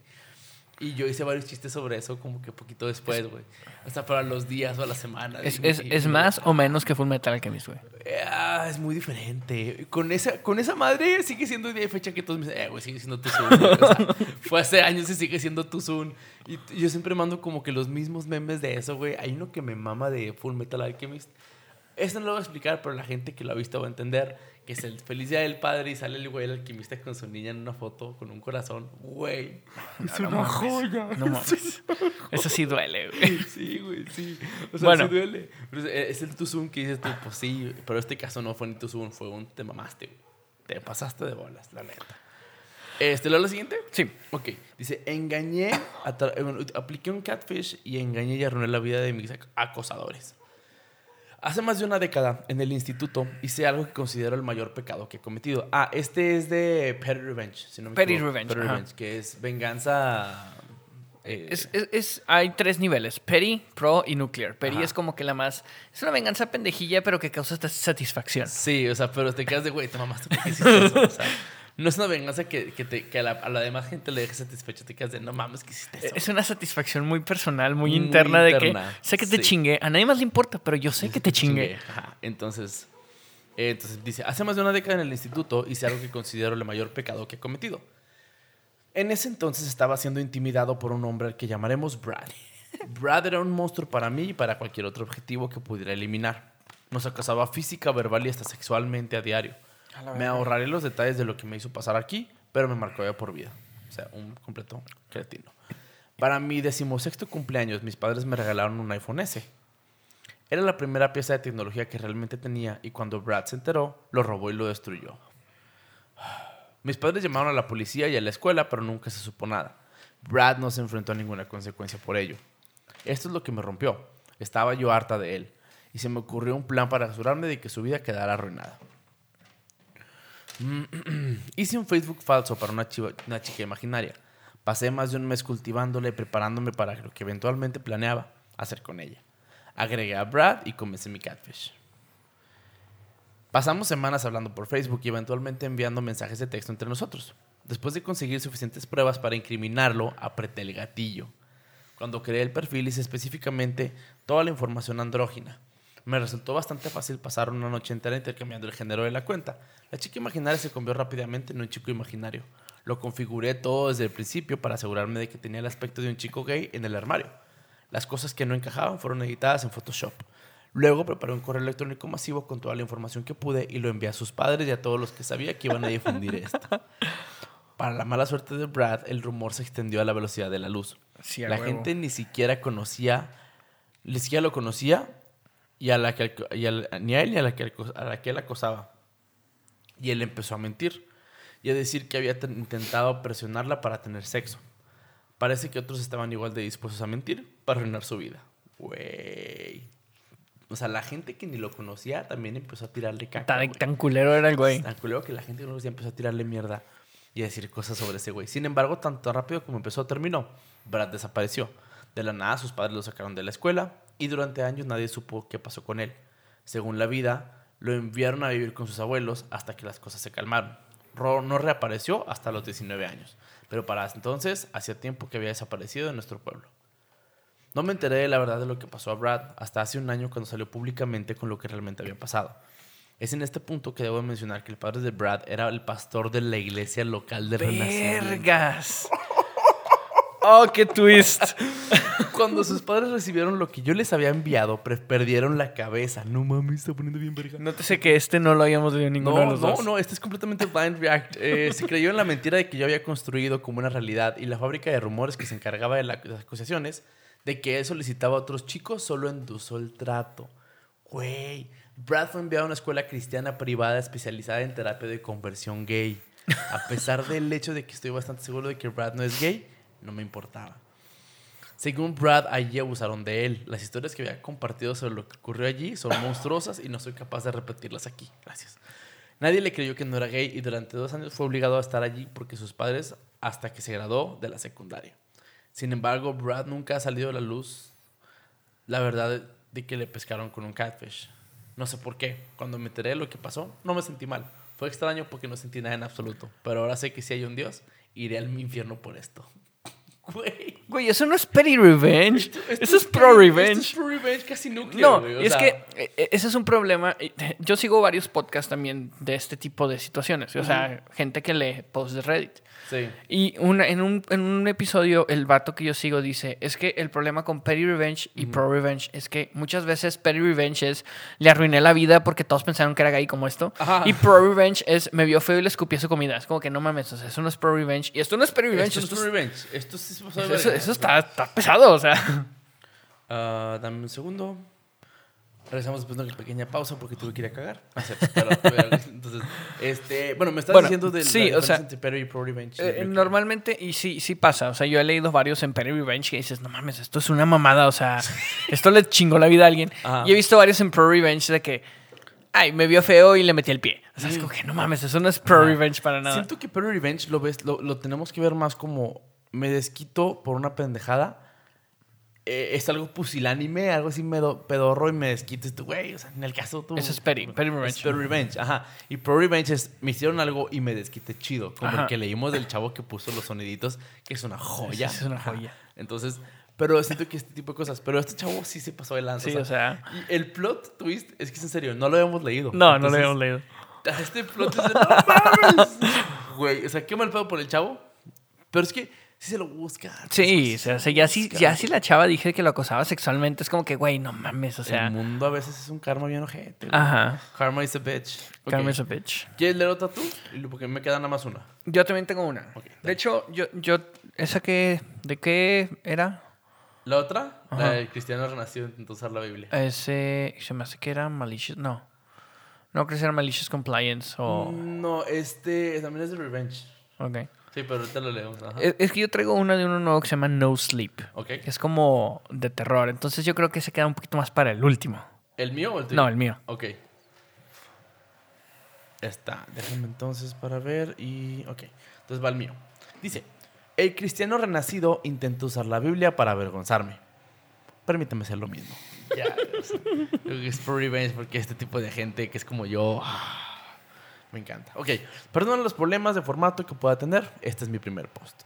Y yo hice varios chistes sobre eso como que poquito después, güey. Hasta para los días o las semanas. ¿Es, es, es más o menos que Full Metal Alchemist, güey? Ah, es muy diferente. Con esa, con esa madre sigue siendo día de fecha que todos me dicen, eh, güey, sigue siendo tu Zoom. O sea, fue hace años y sigue siendo tu Zoom. Y yo siempre mando como que los mismos memes de eso, güey. Hay uno que me mama de Full Metal Alchemist. Esto no lo voy a explicar, pero la gente que lo ha visto va a entender que es el feliz día del padre y sale el güey, el alquimista con su niña en una foto con un corazón. Güey, es no, una no joya. No mames. Eso sí duele, güey. Sí, güey, sí. O sea, bueno, sí duele. Pero es el tuzum que dices tú, pues sí, pero este caso no fue ni tuzum, fue un te mamaste, güey. Te pasaste de bolas, la neta. Este, ¿lo lo siguiente? Sí. Ok. Dice, engañé, apliqué un catfish y engañé y arruiné la vida de mis acosadores. Hace más de una década, en el instituto, hice algo que considero el mayor pecado que he cometido. Ah, este es de Petty Revenge, si no me Petty equivoco. Revenge. Petty Ajá. Revenge, que es venganza... Eh. Es, es, es, hay tres niveles, Petty, Pro y Nuclear. Petty Ajá. es como que la más... Es una venganza pendejilla, pero que causa esta satisfacción. Sí, o sea, pero te quedas de, güey, te mamaste, ¿por qué hiciste eso? O sea, no es una venganza que, que, te, que a, la, a la demás gente le deje satisfecho. Te quedas de, no mames, que hiciste eso. Es una satisfacción muy personal, muy, muy interna, interna de que sé que te sí. chingué. A nadie más le importa, pero yo sé sí, que te, te chingué. chingué. Ajá. Entonces, eh, entonces, dice, hace más de una década en el instituto hice algo que considero el mayor pecado que he cometido. En ese entonces estaba siendo intimidado por un hombre al que llamaremos Brad. Brad era un monstruo para mí y para cualquier otro objetivo que pudiera eliminar. Nos acosaba física, verbal y hasta sexualmente a diario. Me ahorraré los detalles de lo que me hizo pasar aquí, pero me marcó ya por vida. O sea, un completo cretino. Para mi decimosexto cumpleaños, mis padres me regalaron un iPhone S. Era la primera pieza de tecnología que realmente tenía y cuando Brad se enteró, lo robó y lo destruyó. Mis padres llamaron a la policía y a la escuela, pero nunca se supo nada. Brad no se enfrentó a ninguna consecuencia por ello. Esto es lo que me rompió. Estaba yo harta de él y se me ocurrió un plan para asegurarme de que su vida quedara arruinada. Hice un Facebook falso para una, chiva, una chica imaginaria. Pasé más de un mes cultivándole, preparándome para lo que eventualmente planeaba hacer con ella. Agregué a Brad y comencé mi catfish. Pasamos semanas hablando por Facebook y eventualmente enviando mensajes de texto entre nosotros. Después de conseguir suficientes pruebas para incriminarlo, apreté el gatillo. Cuando creé el perfil hice específicamente toda la información andrógina. Me resultó bastante fácil pasar una noche entera intercambiando el género de la cuenta. La chica imaginaria se convirtió rápidamente en un chico imaginario. Lo configuré todo desde el principio para asegurarme de que tenía el aspecto de un chico gay en el armario. Las cosas que no encajaban fueron editadas en Photoshop. Luego preparé un correo electrónico masivo con toda la información que pude y lo envié a sus padres y a todos los que sabía que iban a difundir esto. Para la mala suerte de Brad, el rumor se extendió a la velocidad de la luz. Sí, la huevo. gente ni siquiera conocía, ni siquiera lo conocía. Y a la que, y a, ni a él ni a la, que, a la que él acosaba. Y él empezó a mentir y a decir que había t- intentado presionarla para tener sexo. Parece que otros estaban igual de dispuestos a mentir para arruinar su vida. Güey. O sea, la gente que ni lo conocía también empezó a tirarle caca. Tan, tan culero era el güey. Tan culero que la gente que no lo conocía empezó a tirarle mierda y a decir cosas sobre ese güey. Sin embargo, tanto rápido como empezó, terminó. Brad desapareció. De la nada, sus padres lo sacaron de la escuela. Y durante años nadie supo qué pasó con él. Según la vida, lo enviaron a vivir con sus abuelos hasta que las cosas se calmaron. Ro no reapareció hasta los diecinueve años. Pero para entonces, hacía tiempo que había desaparecido de nuestro pueblo. No me enteré de la verdad de lo que pasó a Brad hasta hace un año cuando salió públicamente con lo que realmente había pasado. Es en este punto que debo mencionar que el padre de Brad era el pastor de la iglesia local de Renacimiento. ¡Vergas! ¡Oh, qué twist! Cuando sus padres recibieron lo que yo les había enviado, pre- perdieron la cabeza. No mames, está poniendo bien verga. No te sé que este no lo habíamos leído ninguno no, de los no, dos. No, no, este es completamente blind react. Eh, se creyó en la mentira de que yo había construido como una realidad y la fábrica de rumores que se encargaba de, la, de las acusaciones de que él solicitaba a otros chicos solo endulzó el trato. Güey, Brad fue enviado a una escuela cristiana privada especializada en terapia de conversión gay. A pesar del hecho de que estoy bastante seguro de que Brad no es gay, no me importaba. Según Brad, allí abusaron de él. Las historias que había compartido sobre lo que ocurrió allí son monstruosas y no soy capaz de repetirlas aquí. Gracias. Nadie le creyó que no era gay y durante dos años fue obligado a estar allí porque sus padres hasta que se graduó de la secundaria. Sin embargo, Brad nunca ha salido a la luz la verdad de que le pescaron con un catfish. No sé por qué. Cuando me enteré de lo que pasó, no me sentí mal. Fue extraño porque no sentí nada en absoluto. Pero ahora sé que si hay un Dios, iré al infierno por esto. Güey. Güey, eso no es Petty Revenge. Esto, esto eso es, es Pro Revenge. Esto es Pro Revenge casi núcleo. No, güey, es sea. que ese es un problema. Yo sigo varios podcasts también de este tipo de situaciones. O sea, uh-huh. gente que lee posts de Reddit. Sí. Y una, en, un, en un episodio, el vato que yo sigo dice: es que el problema con Petty Revenge y uh-huh. Pro Revenge es que muchas veces Petty Revenge es le arruiné la vida porque todos pensaron que era gay como esto. Ajá. Y Pro Revenge es me vio feo y le escupí su comida. Es como que no mames, o sea, eso no es Pro Revenge. Y esto no es Petty Revenge. Esto, esto es Pro Revenge. Esto es. Eso, eso, eso está, está pesado, o sea. Uh, dame un segundo. Regresamos después de una pequeña pausa porque tuve que ir a cagar. Entonces, este, bueno, me estás bueno, diciendo del sí, o sea, entre Petty y Pro Revenge. Eh, normalmente, y sí, sí pasa. O sea, yo he leído varios en Petty Revenge que dices, no mames, esto es una mamada. O sea, esto le chingó la vida a alguien. Ajá. Y he visto varios en Pro Revenge de que, ay, me vio feo y le metí el pie. O sea, es como que no mames, eso no es Pro Revenge para nada. Siento que Petty Revenge lo, ves, lo, lo tenemos que ver más como... me desquito por una pendejada. Eh, es algo pusilánime, algo así medo, pedorro y me desquito. Este güey, o sea, en el caso tú. Eso es Petty, Petty Revenge. Petty Revenge, ajá. Y Pro Revenge es, me hicieron algo y me desquité chido. Como ajá. el que leímos del chavo que puso los soniditos, que es una joya. Es una joya. Ajá. Entonces, pero siento que este tipo de cosas. Pero este chavo sí se pasó de lanza. Sí, o sea. O sea y el plot twist es que es en serio, no lo habíamos leído. No, entonces, no lo habíamos leído. Este plot twist no mames. Güey, o sea, qué mal pedo por el chavo. Pero es que sí se lo busca. Sí, o sea, se ya, si, ya si la chava dije que lo acosaba sexualmente, es como que, güey, no mames, o sea. El mundo a veces es un karma bien ojete. Güey. Ajá. Karma is a bitch. Okay. Karma is a bitch. ¿Quieres leer otra tú? Porque me queda nada más una. Yo también tengo una. Okay, de hecho, yo, yo, ¿esa qué? ¿De qué era? ¿La otra? Ajá. La del cristiano renacido intentó usar la Biblia. Ese, se me hace que era malicious, no. No creo que era malicious compliance o... No, este también es de revenge. Ok. Sí, pero ahorita lo leo. Es, es que yo traigo una de uno nuevo que se llama No Sleep. Okay. Es como de terror. Entonces yo creo que se queda un poquito más para el último. ¿El mío o el tuyo? No, el mío. Ok. Está. Déjame entonces para ver y... Ok. Entonces va el mío. Dice, el cristiano renacido intentó usar la Biblia para avergonzarme. Permítame hacer lo mismo. Ya. Es for revenge porque este tipo de gente que es como yo... Me encanta. Ok, perdón los problemas de formato que pueda tener. Este es mi primer post.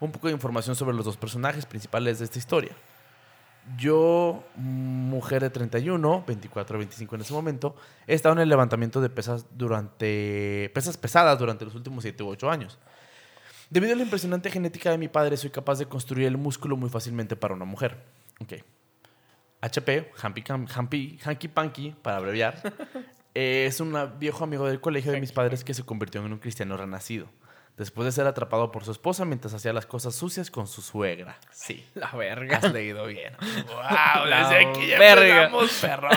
Un poco de información sobre los dos personajes principales de esta historia. Yo, mujer de treinta y uno, veinticuatro, veinticinco en ese momento, he estado en el levantamiento de pesas, durante, pesas pesadas durante los últimos siete u ocho años. Debido a la impresionante genética de mi padre, soy capaz de construir el músculo muy fácilmente para una mujer. Ok. H P, Humpy, Humpy, Hanky Panky, para abreviar. Es un viejo amigo del colegio de mis padres que se convirtió en un cristiano renacido. Después de ser atrapado por su esposa mientras hacía las cosas sucias con su suegra. Sí. La verga. Has leído bien. ¡Wow! La desde aquí ya empezamos, perro.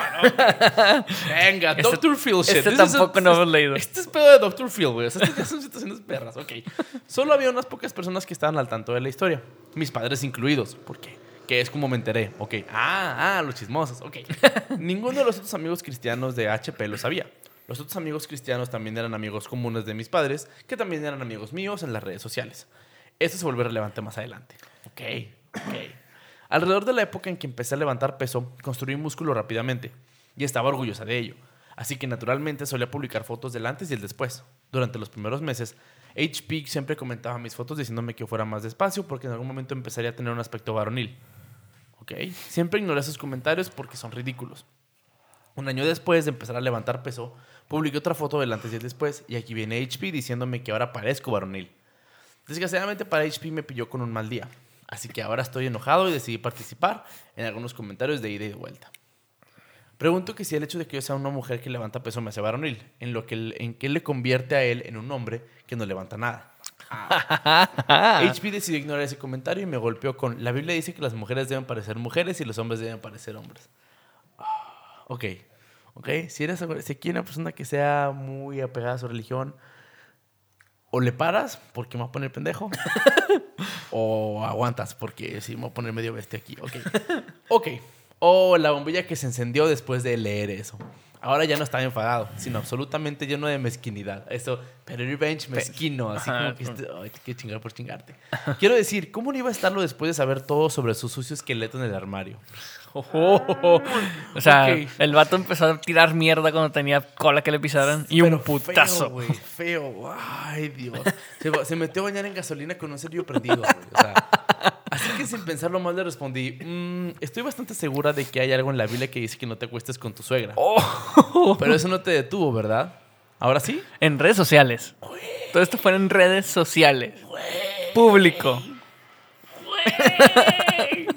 Venga, este, doctor Phil shit. Este This tampoco no hemos leído. Este es pedo de doctor Phil, güey. Estas ya son situaciones perras. Ok. Solo había unas pocas personas que estaban al tanto de la historia. Mis padres incluidos. ¿Por qué? Que es como me enteré. Ok. Ah, ah, los chismosos. Ok. Ninguno de los otros amigos cristianos de H P lo sabía. Los otros amigos cristianos también eran amigos comunes de mis padres, que también eran amigos míos en las redes sociales. Esto se vuelve relevante más adelante. Ok. Ok. Alrededor de la época en que empecé a levantar peso, construí músculo rápidamente y estaba orgullosa de ello. Así que naturalmente solía publicar fotos del antes y el después. Durante los primeros meses, H P siempre comentaba mis fotos diciéndome que fuera más despacio porque en algún momento empezaría a tener un aspecto varonil. Okay. Siempre ignoré sus comentarios porque son ridículos. Un año después de empezar a levantar peso, publiqué otra foto del antes y el después, y aquí viene H P diciéndome que ahora parezco varonil. Desgraciadamente para H P me pilló con un mal día, así que ahora estoy enojado y decidí participar en algunos comentarios de ida y de vuelta. Pregunto que si el hecho de que yo sea una mujer que levanta peso me hace varonil, en lo que, en que le convierte a él en un hombre que no levanta nada. H P decidió ignorar ese comentario y me golpeó con: la Biblia dice que las mujeres deben parecer mujeres y los hombres deben parecer hombres. Oh, ok, ok. Si eres si aquí hay una persona que sea muy apegada a su religión, o le paras porque me va a poner pendejo, o aguantas porque si me va a poner medio bestia aquí. Ok, ok. O oh, la bombilla que se encendió después de leer eso. Ahora ya no estaba enfadado, sino absolutamente lleno de mezquinidad. Eso, Petty Revenge mezquino, así como que este, ay, te quiero chingar por chingarte. Quiero decir, ¿cómo no iba a estarlo después de saber todo sobre su sucio esqueleto en el armario? Oh, oh, oh. O sea, okay. El vato empezó a tirar mierda cuando tenía cola que le pisaran. Y pero un putazo. Feo, güey, feo. Ay, Dios. Se, se metió a bañar en gasolina con un cerillo perdido, güey. O sea, así que sin pensarlo más le respondí, mmm, estoy bastante segura de que hay algo en la Biblia que dice que no te acuestes con tu suegra. Oh. Pero eso no te detuvo, ¿verdad? ¿Ahora sí? En redes sociales. Güey. Todo esto fue en redes sociales. Güey. Público. Güey.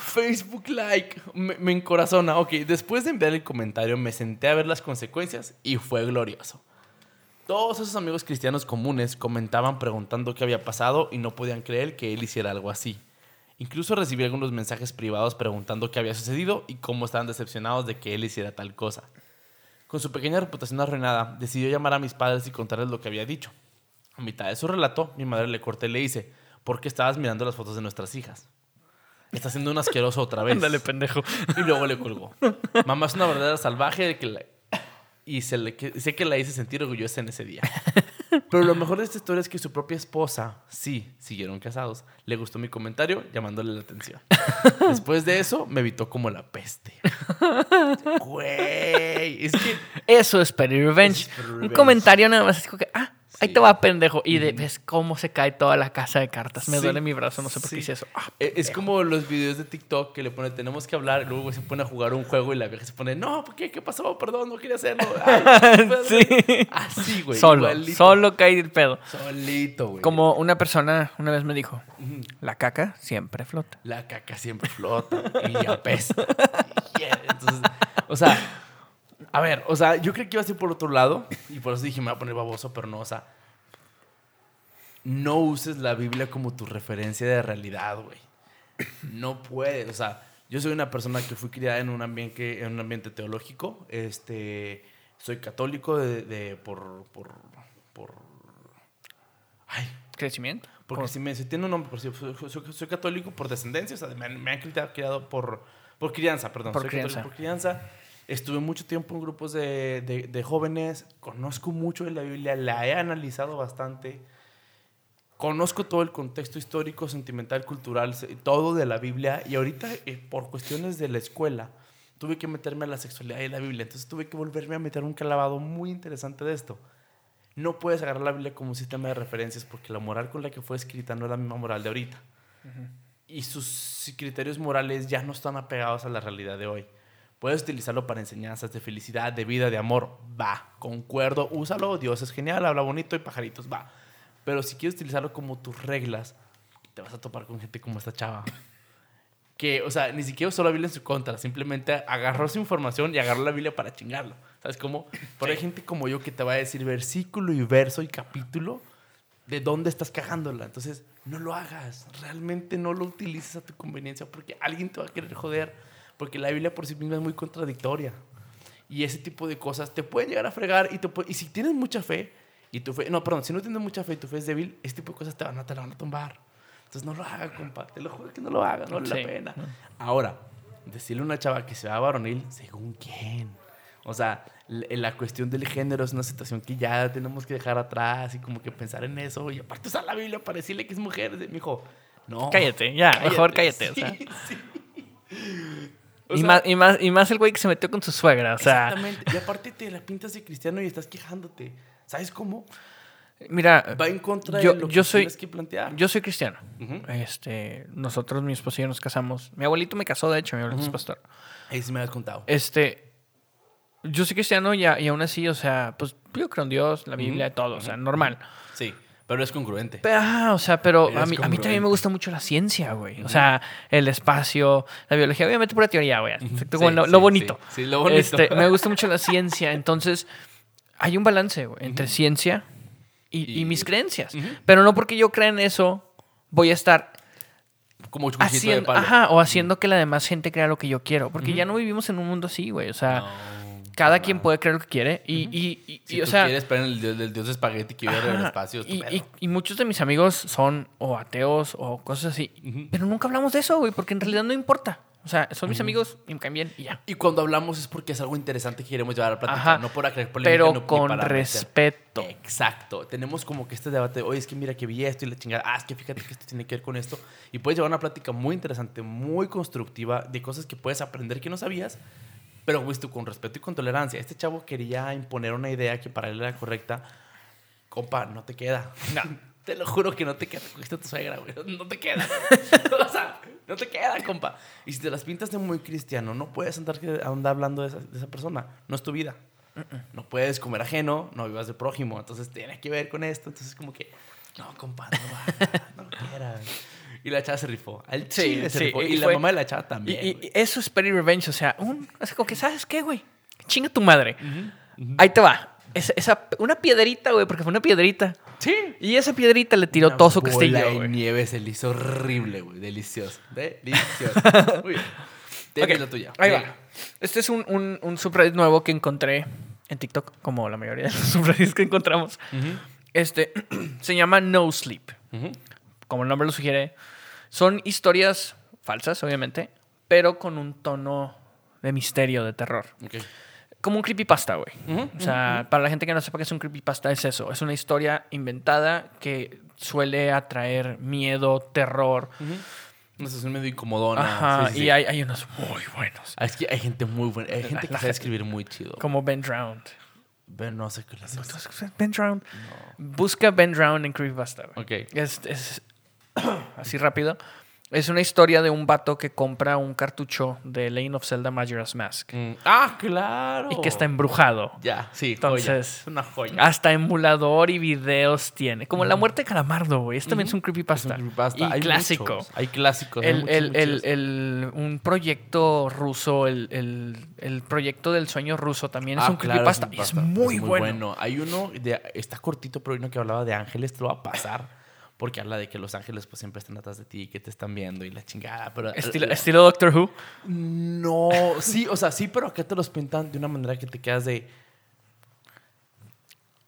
Facebook like. Me, me encorazona. Ok, después de enviar el comentario me senté a ver las consecuencias y fue glorioso. Todos esos amigos cristianos comunes comentaban preguntando qué había pasado y no podían creer que él hiciera algo así. Incluso recibí algunos mensajes privados preguntando qué había sucedido y cómo estaban decepcionados de que él hiciera tal cosa. Con su pequeña reputación arruinada, decidió llamar a mis padres y contarles lo que había dicho. A mitad de su relato, mi madre le corté y le hice, ¿por qué estabas mirando las fotos de nuestras hijas? Está siendo un asqueroso otra vez. Ándale, pendejo. Y luego le colgó. Mamá es una verdadera salvaje que la... y se le... que... sé que la hice sentir orgullosa en ese día. Pero lo mejor de esta historia es que su propia esposa, sí, siguieron casados, le gustó mi comentario llamándole la atención. Después de eso, me evitó como la peste. Güey. Es que... eso es Petty Revenge. Es Petty Revenge. Un comentario nada más. Es como que, ah, ahí te va, pendejo. Y de, ves cómo se cae toda la casa de cartas. Me sí, duele mi brazo, no sé por sí. qué hice eso. Ah, es como los videos de TikTok que le ponen, tenemos que hablar, y luego se pone a jugar un juego y la vieja se pone, no, ¿por qué? ¿Qué pasó? Perdón, no quería hacerlo. Ay, sí. Así, güey. Solo, igualito. Solo cae el pedo. Solito, güey. Como una persona una vez me dijo, la caca siempre flota. La caca siempre flota y apesta. Yeah. Entonces, o sea... a ver, o sea, yo creí que iba a ser por otro lado y por eso dije, me voy a poner baboso, pero no, o sea, no uses la Biblia como tu referencia de realidad, güey. No puedes, o sea, yo soy una persona que fui criada en un ambiente, en un ambiente teológico, este, soy católico de, de por, por, por, ay, crecimiento, por crecimiento, tiene un nombre, por si soy, soy, soy católico por descendencia, o sea, me, me han criado por, por crianza, perdón, por soy crianza. Católico por crianza. Estuve mucho tiempo en grupos de, de, de jóvenes. Conozco mucho de la Biblia. La he analizado bastante. Conozco todo el contexto histórico, sentimental, cultural, todo de la Biblia. Y ahorita, eh, por cuestiones de la escuela, tuve que meterme a la sexualidad y la Biblia. Entonces tuve que volverme a meter un clavado muy interesante de esto. No puedes agarrar la Biblia como un sistema de referencias porque la moral con la que fue escrita no es la misma moral de ahorita. Uh-huh. Y sus criterios morales ya no están apegados a la realidad de hoy. Puedes utilizarlo para enseñanzas de felicidad, de vida, de amor. Va, concuerdo, úsalo. Dios es genial, habla bonito y pajaritos, va. Pero si quieres utilizarlo como tus reglas, te vas a topar con gente como esta chava. Que, o sea, ni siquiera usó la Biblia en su contra. Simplemente agarró su información y agarró la Biblia para chingarlo. ¿Sabes cómo? Pero hay gente como yo que te va a decir versículo y verso y capítulo de dónde estás cagándola. Entonces, no lo hagas. Realmente no lo utilices a tu conveniencia porque alguien te va a querer joder. Porque la Biblia por sí misma es muy contradictoria. Y ese tipo de cosas te pueden llegar a fregar. Y, te puede, y si tienes mucha fe, y tu fe... No, perdón, si no tienes mucha fe y tu fe es débil, ese tipo de cosas te van a, te la van a tumbar. Entonces no lo hagas, compa. Te lo juro que no lo hagas. No vale sí. la pena. Ahora, decirle a una chava que se va a varonil, ¿según quién? O sea, la cuestión del género es una situación que ya tenemos que dejar atrás y como que pensar en eso. Y aparte usar la Biblia para decirle que es mujer. Me dijo, no. Cállate, ya. Cállate, mejor cállate. Sí, o sea. Sí. O sea, y, más, y, más, y más el güey que se metió con su suegra, o sea. Exactamente. Y aparte te la pintas de cristiano y estás quejándote. ¿Sabes cómo? Mira, va en contra yo, de lo yo que soy, tienes que plantear. Yo soy cristiano. Uh-huh. Este, nosotros, mi esposo y yo nos casamos. Mi abuelito me casó, de hecho, mi abuelito uh-huh. es pastor. Ahí sí me habías contado. Este, yo soy cristiano y, a, y aún así, o sea, pues yo creo en Dios, la Biblia, uh-huh. todo, uh-huh. o sea, normal. Sí. Pero es congruente. Pero, ah, o sea, pero, pero a, mí, a mí también me gusta mucho la ciencia, güey. Uh-huh. O sea, el espacio, la biología. Obviamente pura teoría, güey. Uh-huh. Bueno, sí, lo, sí, lo bonito. Sí, sí lo bonito. Este, me gusta mucho la ciencia. Entonces, hay un balance, güey, entre uh-huh. ciencia y, y... y mis creencias. Uh-huh. Pero no porque yo crea en eso voy a estar... como chuchito de palo. Ajá, o haciendo uh-huh. que la demás gente crea lo que yo quiero. Porque uh-huh. ya no vivimos en un mundo así, güey. O sea... no. Cada wow. quien puede creer lo que quiere. Y, uh-huh. y, y, si y, o sea, quieres esperar en el dios, el dios de espagueti que vive en el espacio. Y, y, y muchos de mis amigos son o ateos o cosas así. Uh-huh. Pero nunca hablamos de eso, güey, porque en realidad no importa. O O sea, son mis uh-huh. amigos y me caen bien y ya. Y cuando hablamos es porque es algo interesante que queremos llevar a platicar. Ajá, no por aclarar polémica, pero no, con respeto. Meter. Exacto. Tenemos como que este debate de, oye, es que mira que vi esto y la chingada. Ah, es que fíjate que esto tiene que ver con esto. Y puedes llevar una plática muy interesante, muy constructiva, de cosas que puedes aprender que no sabías, pero, güey, tú con respeto y con tolerancia. Este chavo quería imponer una idea que para él era correcta. Compa, no te queda. No. Te lo juro que no te queda. Cogiste a tu suegra, güey. No te queda. O sea, no te queda, compa. Y si te las pintas de muy cristiano, no puedes andar, andar hablando de esa, de esa persona. No es tu vida. No puedes comer ajeno, no vivas de prójimo. Entonces, tiene que ver con esto. Entonces, como que, no, compa, no, no quieras. Y la chava se rifó. Al chile sí, se sí, rifó. Y, y la fue, mamá de la chava también. Y, y eso es Petty Revenge. O sea, un, es como que, ¿sabes qué, güey? Chinga tu madre. Uh-huh, uh-huh. Ahí te va. Esa, esa, una piedrita, güey, porque fue una piedrita. Sí. Y esa piedrita le tiró una todo su castillo, güey. La nieve se le hizo horrible, güey. Delicioso. Delicioso. Muy bien. Deme okay. la tuya. Ahí Dele. va. Este es un, un, un subreddit nuevo que encontré en TikTok, como la mayoría de los subreddits que encontramos. Uh-huh. Este se llama No Sleep. Uh-huh. Como el nombre lo sugiere. Son historias falsas, obviamente, pero con un tono de misterio, de terror. Okay. Como un creepypasta, güey. Uh-huh, o sea, uh-huh. para la gente que no sepa qué es un creepypasta, es eso. Es una historia inventada que suele atraer miedo, terror. Uh-huh. No sé, es un medio incomodona. Ajá, sí, sí, y sí. Hay, hay unos muy buenos. Es que hay gente muy buena. Hay gente la, que la sabe gente, escribir muy chido. Como Ben Drowned. Ben, no sé qué las es. Ben Drowned. No. Busca Ben Drowned en creepypasta, güey. Ok. Es, es así rápido. Es una historia de un vato que compra un cartucho de Legend of Zelda Majora's Mask. Mm. ¡Ah, claro! Y que está embrujado. Ya, sí, entonces, joya. Una joya. Hasta emulador y videos tiene. Como mm. La muerte de Calamardo, güey. Este también mm. es un creepypasta. Es un creepypasta. Y hay clásico. Muchos. Hay clásicos. El, hay muchos, el, muchos. El, el, un proyecto ruso, el, el, el proyecto del sueño ruso también ah, es un claro, creepypasta. Es, un y es muy, es muy bueno. bueno. Hay uno, de, está cortito, pero hay uno que hablaba de ángeles. Te lo va a pasar. Porque habla de que los ángeles pues siempre están atrás de ti, que te están viendo y la chingada. Pero, ¿Estilo, la, ¿Estilo Doctor Who? No, sí, o sea, sí, pero acá te los pintan de una manera que te quedas de...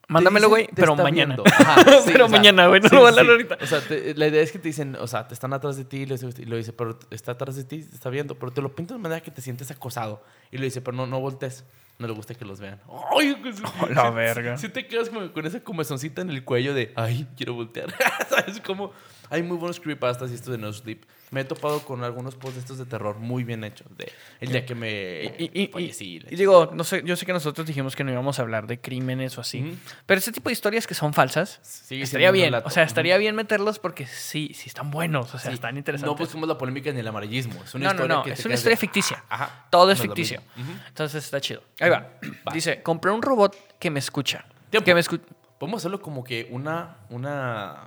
Mándamelo, güey, pero mañana. Ajá, sí, pero o sea, mañana, güey, no sí, lo van a hablar sí. ahorita. O sea, te, la idea es que te dicen, o sea, te están atrás de ti y lo, y lo dice, pero está atrás de ti, te está viendo. Pero te lo pintan de manera que te sientes acosado. Y lo dice, pero no, no voltees. No le gusta que los vean. ¡Ay! Oh, la si, verga. Si te quedas como con esa comezoncita en el cuello de ¡ay, quiero voltear! ¿Sabes cómo? Hay muy buenos creepypastas y esto de No Sleep. Me he topado con algunos posts estos de terror muy bien hechos. De el día que me... Y, y, fallecí, y, y digo, no sé, yo sé que nosotros dijimos que no íbamos a hablar de crímenes o así. Uh-huh. Pero ese tipo de historias que son falsas, sí, estaría bien. O sea, estaría bien meterlos porque sí, sí están buenos. O sea, sí. Están interesantes. No buscamos la polémica ni el amarillismo. Es una no, historia no, no. Que es una historia de... ficticia. Ajá. Todo es no ficticio. Es uh-huh. Entonces está chido. Ahí va. va. Dice, compré un robot que me escucha. ¿Tiempo? Que me escu... Podemos hacerlo como que una... una...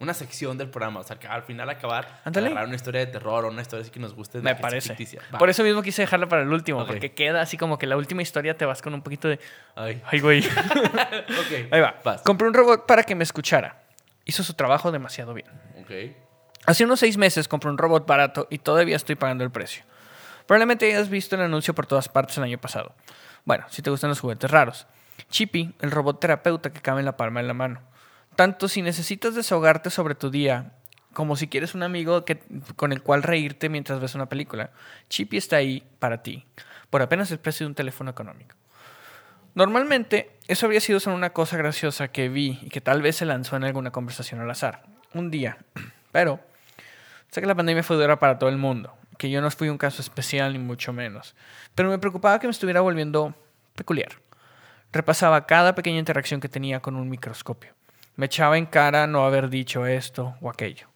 una sección del programa, o sea, que al final acabar Andale. agarrar una historia de terror o una historia así que nos guste. De Me parece. Por eso mismo quise dejarla para el último, okay. porque queda así como que la última historia te vas con un poquito de... Ay, Ay güey. Okay. Ahí va. Vas. Compré un robot para que me escuchara. Hizo su trabajo demasiado bien. Okay. Hace unos seis meses compré un robot barato y todavía estoy pagando el precio. Probablemente hayas visto el anuncio por todas partes el año pasado. Bueno, si te gustan los juguetes raros. Chippy, el robot terapeuta que cabe en la palma de la mano. Tanto si necesitas desahogarte sobre tu día, como si quieres un amigo que, con el cual reírte mientras ves una película, Chippy está ahí para ti, por apenas el precio de un teléfono económico. Normalmente, eso habría sido solo una cosa graciosa que vi y que tal vez se lanzó en alguna conversación al azar, un día. Pero sé que la pandemia fue dura para todo el mundo, que yo no fui un caso especial ni mucho menos, pero me preocupaba que me estuviera volviendo peculiar. Repasaba cada pequeña interacción que tenía con un microscopio. Me echaba en cara no haber dicho esto o aquello.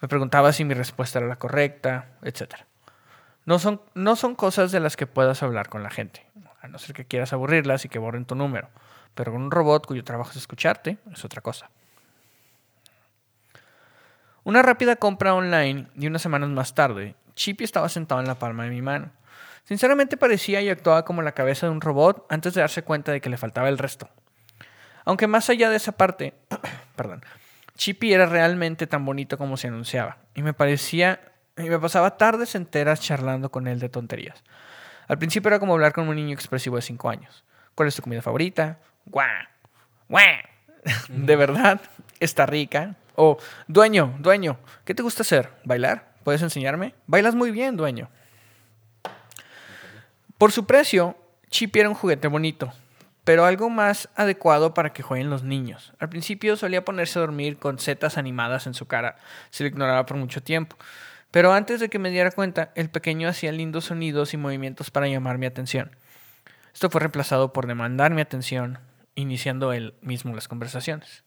Me preguntaba si mi respuesta era la correcta, etcétera. No son, no son cosas de las que puedas hablar con la gente, a no ser que quieras aburrirlas y que borren tu número. Pero con un robot cuyo trabajo es escucharte, es otra cosa. Una rápida compra online y unas semanas más tarde, Chippy estaba sentado en la palma de mi mano. Sinceramente parecía y actuaba como la cabeza de un robot antes de darse cuenta de que le faltaba el resto. Aunque más allá de esa parte, perdón, Chippy era realmente tan bonito como se anunciaba. Y me parecía, y me pasaba tardes enteras charlando con él de tonterías. Al principio era como hablar con un niño expresivo de cinco años. ¿Cuál es tu comida favorita? ¡Guau! ¡Guau! ¿De verdad? ¿Está rica? O, dueño, dueño, ¿qué te gusta hacer? ¿Bailar? ¿Puedes enseñarme? Bailas muy bien, dueño. Por su precio, Chippy era un juguete bonito, pero algo más adecuado para que jueguen los niños. Al principio solía ponerse a dormir con setas animadas en su cara. Se lo ignoraba por mucho tiempo. Pero antes de que me diera cuenta, el pequeño hacía lindos sonidos y movimientos para llamar mi atención. Esto fue reemplazado por demandar mi atención, iniciando él mismo las conversaciones.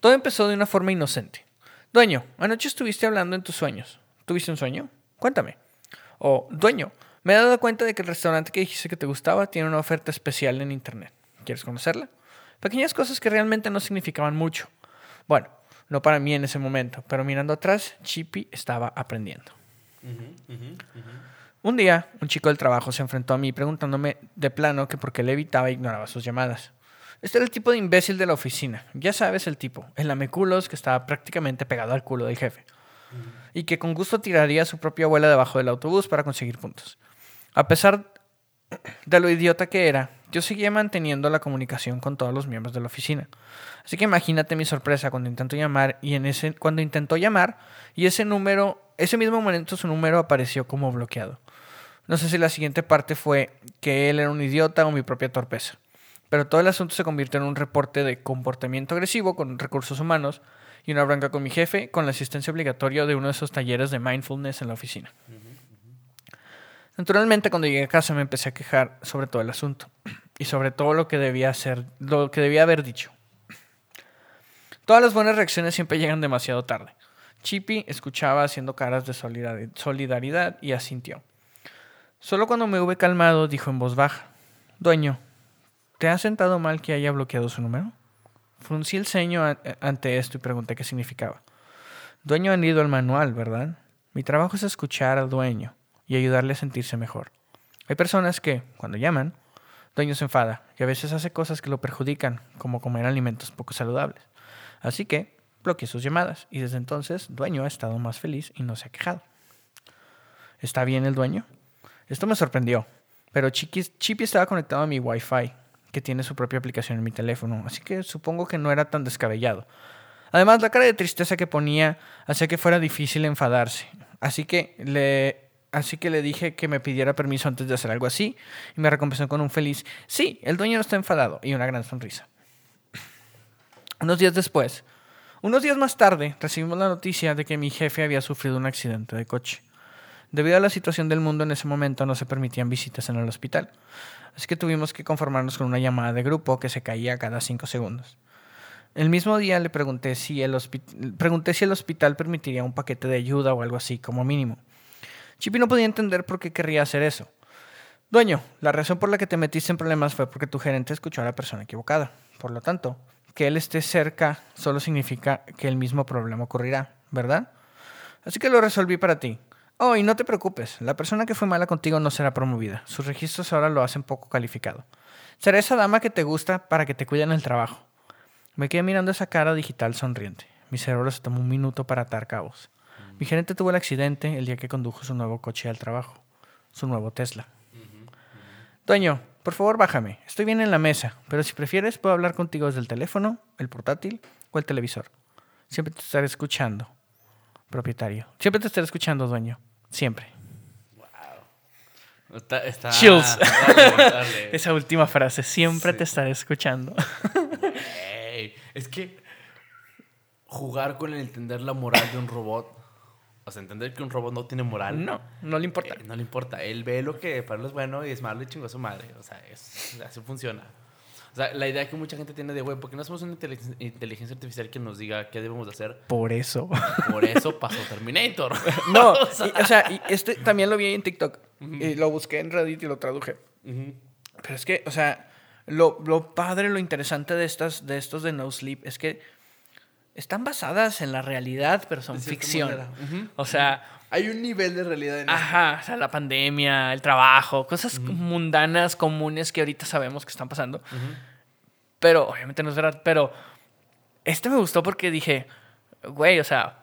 Todo empezó de una forma inocente. Dueño, anoche estuviste hablando en tus sueños. ¿Tuviste un sueño? Cuéntame. O, dueño, me he dado cuenta de que el restaurante que dijiste que te gustaba tiene una oferta especial en internet. ¿Quieres conocerla? Pequeñas cosas que realmente no significaban mucho. Bueno, no para mí en ese momento, pero mirando atrás, Chippy estaba aprendiendo. Uh-huh, uh-huh, uh-huh. Un día, un chico del trabajo se enfrentó a mí preguntándome de plano que por qué le evitaba e ignoraba sus llamadas. Este era el tipo de imbécil de la oficina. Ya sabes el tipo, el lameculos que estaba prácticamente pegado al culo del jefe. Uh-huh. Y que con gusto tiraría a su propia abuela debajo del autobús para conseguir puntos. A pesar de lo idiota que era, yo seguía manteniendo la comunicación con todos los miembros de la oficina. Así que imagínate mi sorpresa cuando intentó llamar y en ese cuando intentó llamar y ese número, ese mismo momento su número apareció como bloqueado. No sé si la siguiente parte fue que él era un idiota o mi propia torpeza, pero todo el asunto se convirtió en un reporte de comportamiento agresivo con recursos humanos y una bronca con mi jefe con la asistencia obligatoria de uno de esos talleres de mindfulness en la oficina. Naturalmente, cuando llegué a casa me empecé a quejar sobre todo el asunto y sobre todo lo que debía hacer, lo que debía haber dicho. Todas las buenas reacciones siempre llegan demasiado tarde. Chippy escuchaba haciendo caras de solidaridad y asintió. Solo cuando me hube calmado, dijo en voz baja: Dueño, ¿te ha sentado mal que haya bloqueado su número? Fruncí el ceño ante esto y pregunté qué significaba. Dueño, han leído el manual, ¿verdad? Mi trabajo es escuchar al dueño y ayudarle a sentirse mejor. Hay personas que, cuando llaman, dueño se enfada y a veces hace cosas que lo perjudican, como comer alimentos poco saludables. Así que bloqueé sus llamadas y desde entonces dueño ha estado más feliz y no se ha quejado. ¿Está bien el dueño? Esto me sorprendió, pero Chippy estaba conectado a mi Wi-Fi, que tiene su propia aplicación en mi teléfono, así que supongo que no era tan descabellado. Además, la cara de tristeza que ponía hacía que fuera difícil enfadarse, así que le... Así que le dije que me pidiera permiso antes de hacer algo así y me recompensó con un feliz sí, el dueño no está enfadado y una gran sonrisa. Unos días después, unos días más tarde, recibimos la noticia de que mi jefe había sufrido un accidente de coche. Debido a la situación del mundo en ese momento no se permitían visitas en el hospital, así que tuvimos que conformarnos con una llamada de grupo que se caía cada cinco segundos. El mismo día le pregunté si el, hospi- pregunté si el hospital permitiría un paquete de ayuda o algo así como mínimo. Chippy no podía entender por qué querría hacer eso. Dueño, la razón por la que te metiste en problemas fue porque tu gerente escuchó a la persona equivocada. Por lo tanto, que él esté cerca solo significa que el mismo problema ocurrirá, ¿verdad? Así que lo resolví para ti. Oh, y no te preocupes, la persona que fue mala contigo no será promovida. Sus registros ahora lo hacen poco calificado. Será esa dama que te gusta para que te cuide en el trabajo. Me quedé mirando esa cara digital sonriente. Mi cerebro se tomó un minuto para atar cabos. Mi gerente tuvo el accidente el día que condujo su nuevo coche al trabajo, su nuevo Tesla. Uh-huh, uh-huh. Dueño, por favor bájame. Estoy bien en la mesa, pero si prefieres puedo hablar contigo desde el teléfono, el portátil o el televisor. Siempre te estaré escuchando, propietario. Siempre te estaré escuchando, dueño. Siempre. Wow. Está, está... Chills. Dale, dale. Esa última frase, siempre sí. Te estaré escuchando. Hey, es que jugar con el entender la moral de un robot... O sea, entender que un robot no tiene moral. No, no le importa. Eh, no le importa. Él ve lo que para él es bueno y es malo y chingó a su madre. O sea, es, así funciona. O sea, la idea que mucha gente tiene de, güey, ¿por qué no hacemos una inteligencia, inteligencia artificial que nos diga qué debemos hacer? Por eso. Por eso pasó Terminator. No, o sea, y, o sea y este también lo vi en TikTok. Uh-huh. Y lo busqué en Reddit y lo traduje. Uh-huh. Pero es que, o sea, lo, lo padre, lo interesante de, estas, de estos de No Sleep es que... Están basadas en la realidad, pero son ficción. Uh-huh. O sea... Hay un nivel de realidad en Ajá, esto. O sea, la pandemia, el trabajo, cosas uh-huh. mundanas, comunes que ahorita sabemos que están pasando. Uh-huh. Pero, obviamente no es verdad, pero... Este me gustó porque dije, güey, o sea,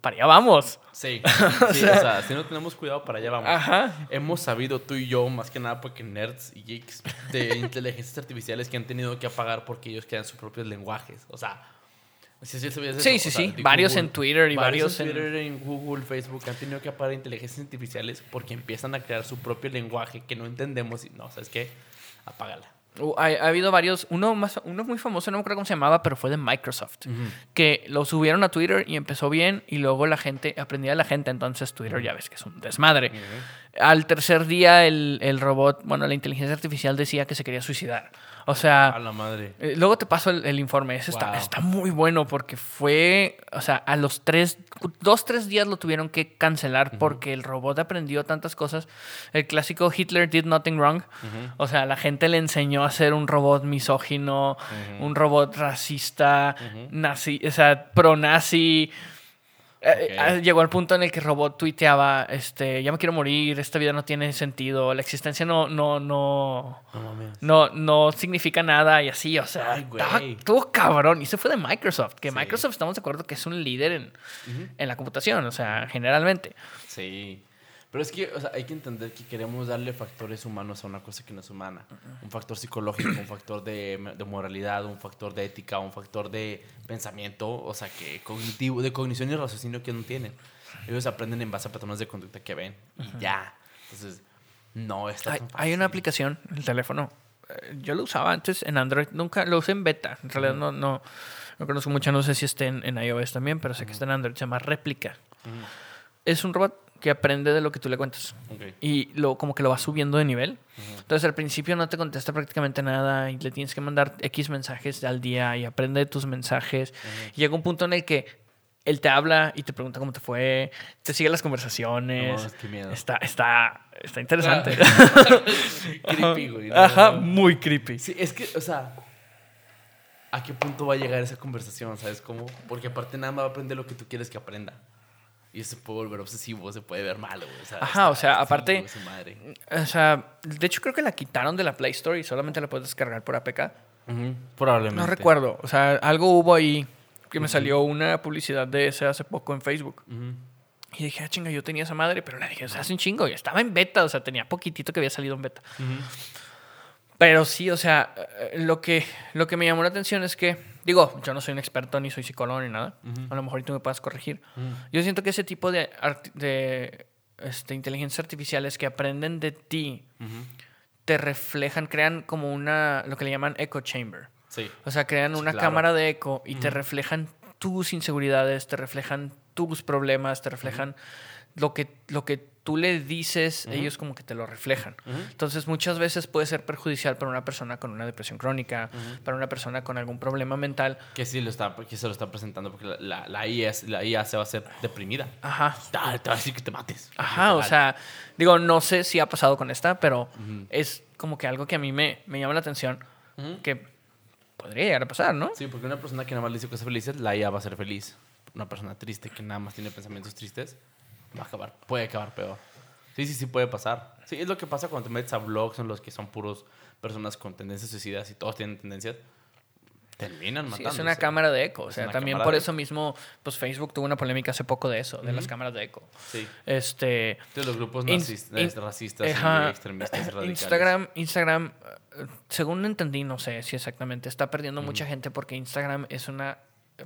para allá vamos. Sí, o, sí sea, o sea, si no tenemos cuidado, para allá vamos. Ajá. Hemos sabido tú y yo, más que nada, porque nerds y geeks de inteligencias artificiales que han tenido que apagar porque ellos crean sus propios lenguajes. O sea... Sí, sí, sí, sí, sí, sea, sí. varios Google, en Twitter y varios, varios en Twitter, en Google, Facebook han tenido que apagar inteligencias artificiales porque empiezan a crear su propio lenguaje que no entendemos y no, ¿sabes qué? Apágala. Uh, ha, ha habido varios, uno más, uno muy famoso, no me acuerdo cómo se llamaba, pero fue de Microsoft, uh-huh. que lo subieron a Twitter y empezó bien y luego la gente, aprendía la gente, entonces Twitter ya ves que es un desmadre. Uh-huh. Al tercer día el, el robot, bueno, la inteligencia artificial decía que se quería suicidar. O sea, a la madre. Eh, luego te paso el, el informe, ese wow. está, está muy bueno porque fue, o sea, a los tres, dos, tres días lo tuvieron que cancelar uh-huh. porque el robot aprendió tantas cosas. El clásico Hitler did nothing wrong, uh-huh. o sea, la gente le enseñó a ser un robot misógino, uh-huh. un robot racista, uh-huh. nazi, o sea, pro-nazi. Okay. Eh, llegó al punto en el que el robot tuiteaba, este, ya me quiero morir, esta vida no tiene sentido, la existencia no, no, no, no, no, no significa nada y así, o sea, Ay, estaba, todo cabrón. Y eso fue de Microsoft, que sí. Microsoft estamos de acuerdo que es un líder en, uh-huh. en la computación, o sea, generalmente. Sí. Pero es que, o sea, hay que entender que queremos darle factores humanos a una cosa que no es humana. Uh-huh. Un factor psicológico, un factor de, de moralidad, un factor de ética, un factor de pensamiento, o sea, que cognitivo, de cognición y raciocinio que no tienen. Ellos aprenden en base a patrones de conducta que ven uh-huh. y ya. Entonces, no está hay, tan fácil. Hay una aplicación, el teléfono. Yo lo usaba antes en Android. Nunca lo usé en beta. En realidad uh-huh. no, no, no conozco mucho. No sé si está en, en iOS también, pero sé uh-huh. que está en Android. Se llama Réplica. Uh-huh. Es un robot que aprende de lo que tú le cuentas. Okay. Y lo, como que lo va subiendo de nivel. Uh-huh. Entonces, al principio no te contesta prácticamente nada y le tienes que mandar X mensajes al día y aprende de tus mensajes. Uh-huh. Y llega un punto en el que él te habla y te pregunta cómo te fue, te sigue las conversaciones. No, es que miedo. Está, está, está interesante. Creepy, güey. No, Ajá, no. muy creepy. Sí, es que, o sea, ¿a qué punto va a llegar esa conversación? ¿Sabes cómo? Porque aparte nada más va a aprender lo que tú quieres que aprenda. Y se puede volver obsesivo, se puede ver malo. O sea, Ajá, o sea, aparte... Madre. O sea, de hecho creo que la quitaron de la Play Store y solamente la puedes descargar por A P K. Uh-huh, probablemente. No recuerdo. O sea, algo hubo ahí que uh-huh. me salió una publicidad de ese hace poco en Facebook. Uh-huh. Y dije, ah, chinga, yo tenía esa madre, pero la dije, o sea, hace un chingo. Y estaba en beta, o sea, tenía poquitito que había salido en beta. Uh-huh. Pero sí, o sea, lo que, lo que me llamó la atención es que, digo, yo no soy un experto ni soy psicólogo ni nada. Uh-huh. A lo mejor tú me puedas corregir. Uh-huh. Yo siento que ese tipo de, arti- de este, inteligencias artificiales que aprenden de ti uh-huh. te reflejan, crean como una, lo que le llaman echo chamber. Sí. O sea, crean sí, una claro. cámara de eco y uh-huh. te reflejan tus inseguridades, te reflejan tus problemas, te reflejan uh-huh. lo que, lo que tú le dices, uh-huh. ellos como que te lo reflejan. Uh-huh. Entonces, muchas veces puede ser perjudicial para una persona con una depresión crónica, uh-huh. para una persona con algún problema mental. Que sí lo está, que se lo está presentando porque la, la, la, I A, la I A se va a hacer deprimida. Ajá. Dale, te va a decir que te mates. Ajá, Dale. o sea, digo, no sé si ha pasado con esta, pero uh-huh. es como que algo que a mí me, me llama la atención, uh-huh. que podría llegar a pasar, ¿no? Sí, porque una persona que nada más le dice cosas felices, la I A va a ser feliz. Una persona triste que nada más tiene pensamientos tristes, va a acabar, puede acabar peor. Sí, sí, sí puede pasar. Sí, es lo que pasa cuando te metes a blogs en los que son puros personas con tendencias suicidas y todos tienen tendencias, terminan matándose. Sí, es una cámara de eco. O sea, también por eso mismo, pues Facebook tuvo una polémica hace poco de eso, de uh-huh. las cámaras de eco. Sí. Este, de los grupos nazistas, in, in, racistas, uh, extremistas, radicales. Instagram, Instagram, según entendí, no sé si exactamente, está perdiendo uh-huh. mucha gente porque Instagram es una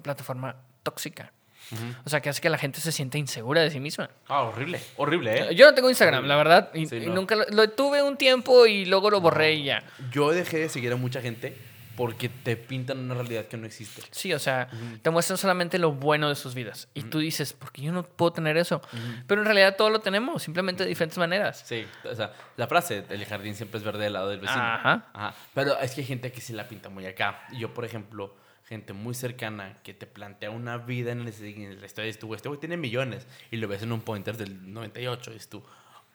plataforma tóxica. Uh-huh. O sea, que hace que la gente se sienta insegura de sí misma. Ah, horrible, horrible, ¿eh? Yo no tengo Instagram, horrible. la verdad. Y, sí, no. y nunca lo, lo tuve un tiempo y luego lo borré no. y ya. Yo dejé de seguir a mucha gente porque te pintan una realidad que no existe. Sí, o sea, uh-huh. te muestran solamente lo bueno de sus vidas. Y uh-huh. tú dices, ¿por qué yo no puedo tener eso? Uh-huh. Pero en realidad todo lo tenemos, simplemente de diferentes maneras. Sí, o sea, la frase, el jardín siempre es verde del lado del vecino. Ajá. Ajá. Pero es que hay gente que se la pinta muy acá. Y yo, por ejemplo... gente muy cercana que te plantea una vida en la historia. Dices tú, este güey tiene millones. Y lo ves en un Pointer del noventa y ocho. Dices tú,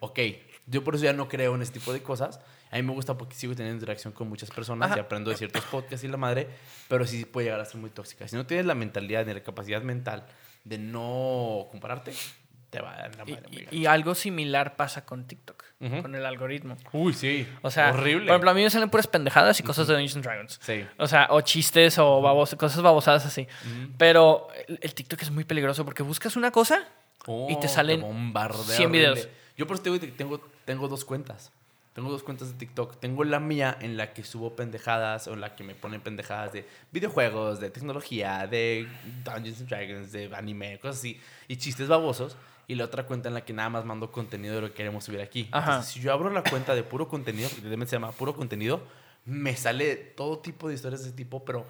ok. Yo por eso ya no creo en ese tipo de cosas. A mí me gusta porque sigo teniendo interacción con muchas personas Ajá. y aprendo de ciertos podcasts y la madre. Pero sí puede llegar a ser muy tóxica. Si no tienes la mentalidad ni la capacidad mental de no compararte, te va a dar la madre. Y, y, y algo similar pasa con TikTok. Uh-huh. Con el algoritmo. Uy, sí. O sea, horrible. Por ejemplo, a mí me salen puras pendejadas y cosas uh-huh. de Dungeons and Dragons. Sí. O sea, o chistes o babos, cosas babosadas así. Uh-huh. Pero el, el TikTok es muy peligroso porque buscas una cosa oh, y te salen te bombardea cien horrible. videos. Yo por eso tengo, tengo, tengo dos cuentas. Tengo dos cuentas de TikTok. Tengo la mía en la que subo pendejadas o en la que me ponen pendejadas de videojuegos, de tecnología, de Dungeons and Dragons, de anime, cosas así. Y chistes babosos. Y la otra cuenta en la que nada más mando contenido de lo que queremos subir aquí. Ajá. Entonces, si yo abro la cuenta de puro contenido, que se llama puro contenido, me sale todo tipo de historias de ese tipo, pero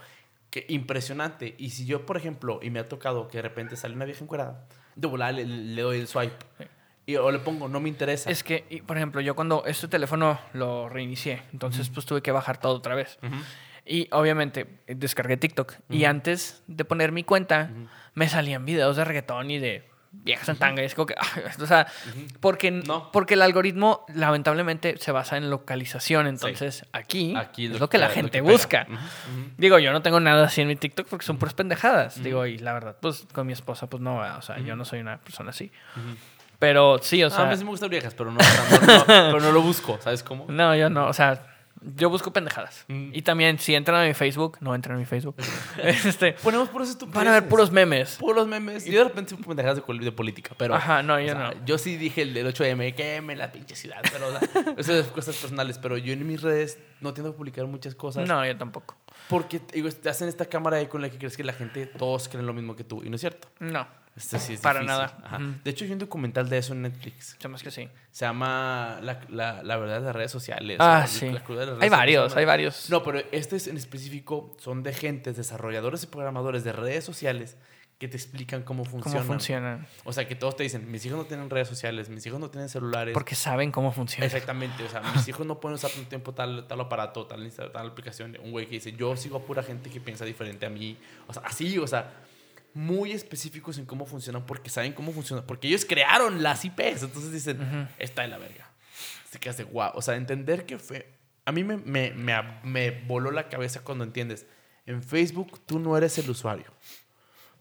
que impresionante. Y si yo, por ejemplo, y me ha tocado que de repente sale una vieja encuerada, de volada le, le doy el swipe. Sí. Y, o le pongo, no me interesa. Es que, y, por ejemplo, yo cuando este teléfono lo reinicié, entonces uh-huh. pues tuve que bajar todo otra vez. Uh-huh. Y obviamente descargué TikTok. Uh-huh. Y antes de poner mi cuenta, uh-huh. me salían videos de reggaetón y de viejas en tanga. Uh-huh. Es como que, o sea, uh-huh. porque, no. porque el algoritmo lamentablemente se basa en localización. Entonces, sí. aquí, aquí es lo que, que la gente que busca. Uh-huh. Uh-huh. Digo, yo no tengo nada así en mi TikTok porque son puras pendejadas. Uh-huh. Digo, y la verdad, pues con mi esposa, pues no, o sea, uh-huh. yo no soy una persona así. Uh-huh. Pero sí, o sea... Ah, a mí sí me gustan viejas, pero no, no, no, pero no lo busco, ¿sabes cómo? No, yo no, o sea, yo busco pendejadas. Mm. Y también, si entran a mi Facebook, no entran a mi Facebook. este, Ponemos puros estupideces. Van a ver puros memes. Puros memes. Yo de repente soy pendejadas de, de política, pero... Ajá, no, yo o sea, no. Yo sí dije el del ocho eme, queme la pinche ciudad, pero... O sea, eso es cosas personales, pero yo en mis redes no tiendo a publicar muchas cosas. No, yo tampoco. Porque digo, te hacen esta cámara ahí con la que crees que la gente, todos creen lo mismo que tú, y no es cierto. No. Este sí es para difícil. Nada. Ajá. Mm. De hecho, hay un documental de eso en Netflix. Se llama, es que sí. Se llama La, la, la verdad de las redes sociales. Ah, sí. La, la cruda de las redes hay varios, sociales. hay varios. No, pero este es en específico son de gentes, desarrolladores y programadores de redes sociales que te explican cómo funcionan. Cómo funcionan. O sea, que todos te dicen, mis hijos no tienen redes sociales, mis hijos no tienen celulares. Porque saben cómo funciona. Exactamente. O sea, mis hijos no pueden usar un tiempo tal, tal aparato, tal, tal aplicación. Un güey que dice, yo sigo a pura gente que piensa diferente a mí. O sea, así, o sea... muy específicos en cómo funcionan porque saben cómo funcionan. Porque ellos crearon las I Pes. Entonces dicen, uh-huh. está de la verga. Se quedas de guau. O sea, entender que fue... A mí me, me, me, me voló la cabeza cuando entiendes. En Facebook tú no eres el usuario.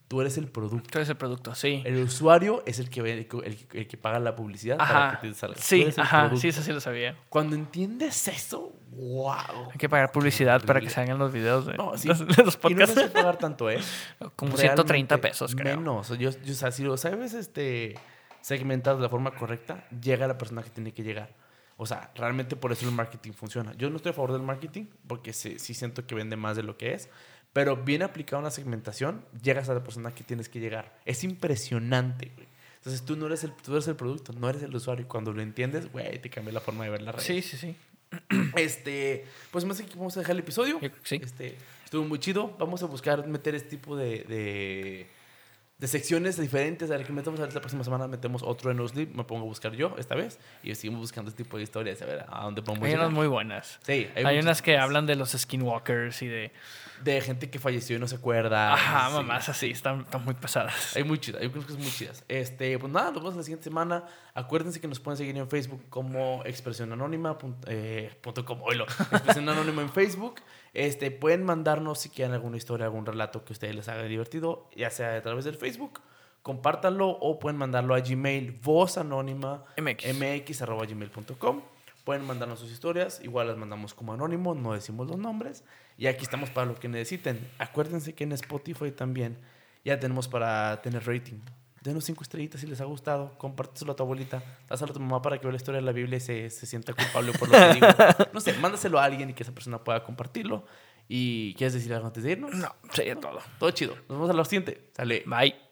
Tú eres el producto. Tú eres el producto, sí. El usuario es el que, el, el, el que paga la publicidad ajá. para que te salga. Sí, ajá. Producto. Sí, eso sí lo sabía. Cuando entiendes eso... wow. Hay que pagar publicidad para que salgan los videos de no, sí. los, los podcasts. Y no se pagar tanto, ¿eh? Como realmente ciento treinta pesos, creo. Menos. Yo, yo, o sea, si lo sabes este, segmentar de la forma correcta, llega a la persona que tiene que llegar. O sea, realmente por eso el marketing funciona. Yo no estoy a favor del marketing porque sí, sí siento que vende más de lo que es. Pero bien aplicado una segmentación, llegas a la persona que tienes que llegar. Es impresionante, güey. Entonces tú no eres el, tú eres el producto, no eres el usuario. Y cuando lo entiendes, güey, te cambia la forma de ver la red. Sí, sí, sí. Este, pues más que vamos a dejar el episodio. Sí. Este, estuvo muy chido. Vamos a buscar meter este tipo de, de, de secciones diferentes. A ver qué metemos. A ver, la próxima semana metemos otro en No Sleep. Me pongo a buscar yo esta vez. Y seguimos buscando este tipo de historias. A ver a dónde podemos llegar. Hay unas muy buenas. Sí, hay, hay unas que hablan de los skinwalkers y de. De gente que falleció y no se acuerda. Ajá, sí. Mamás así, están, están muy pesadas. Hay muy chidas, hay cosas muy chidas. Este, pues nada, nos vemos la siguiente semana. Acuérdense que nos pueden seguir en Facebook como Expresión Anónima. Eh, punto com, oilo, Expresión Anónima en Facebook. Este, pueden mandarnos si quieren alguna historia, algún relato que a ustedes les haga divertido, ya sea a través del Facebook. Compártanlo o pueden mandarlo a Gmail, voz anónima, mx arroba gmail punto com. Pueden mandarnos sus historias, igual las mandamos como anónimo, no decimos los nombres. Y aquí estamos para lo que necesiten. Acuérdense que en Spotify también ya tenemos para tener rating. Denos cinco estrellitas si les ha gustado. Compárteselo a tu abuelita. Dáselo a tu mamá para que vea la historia de la Biblia y se, se sienta culpable por lo que digo. No sé, mándaselo a alguien y que esa persona pueda compartirlo. ¿Y quieres decir algo antes de irnos? No, sería todo. Todo chido. Nos vemos a la siguiente. Sale. Bye.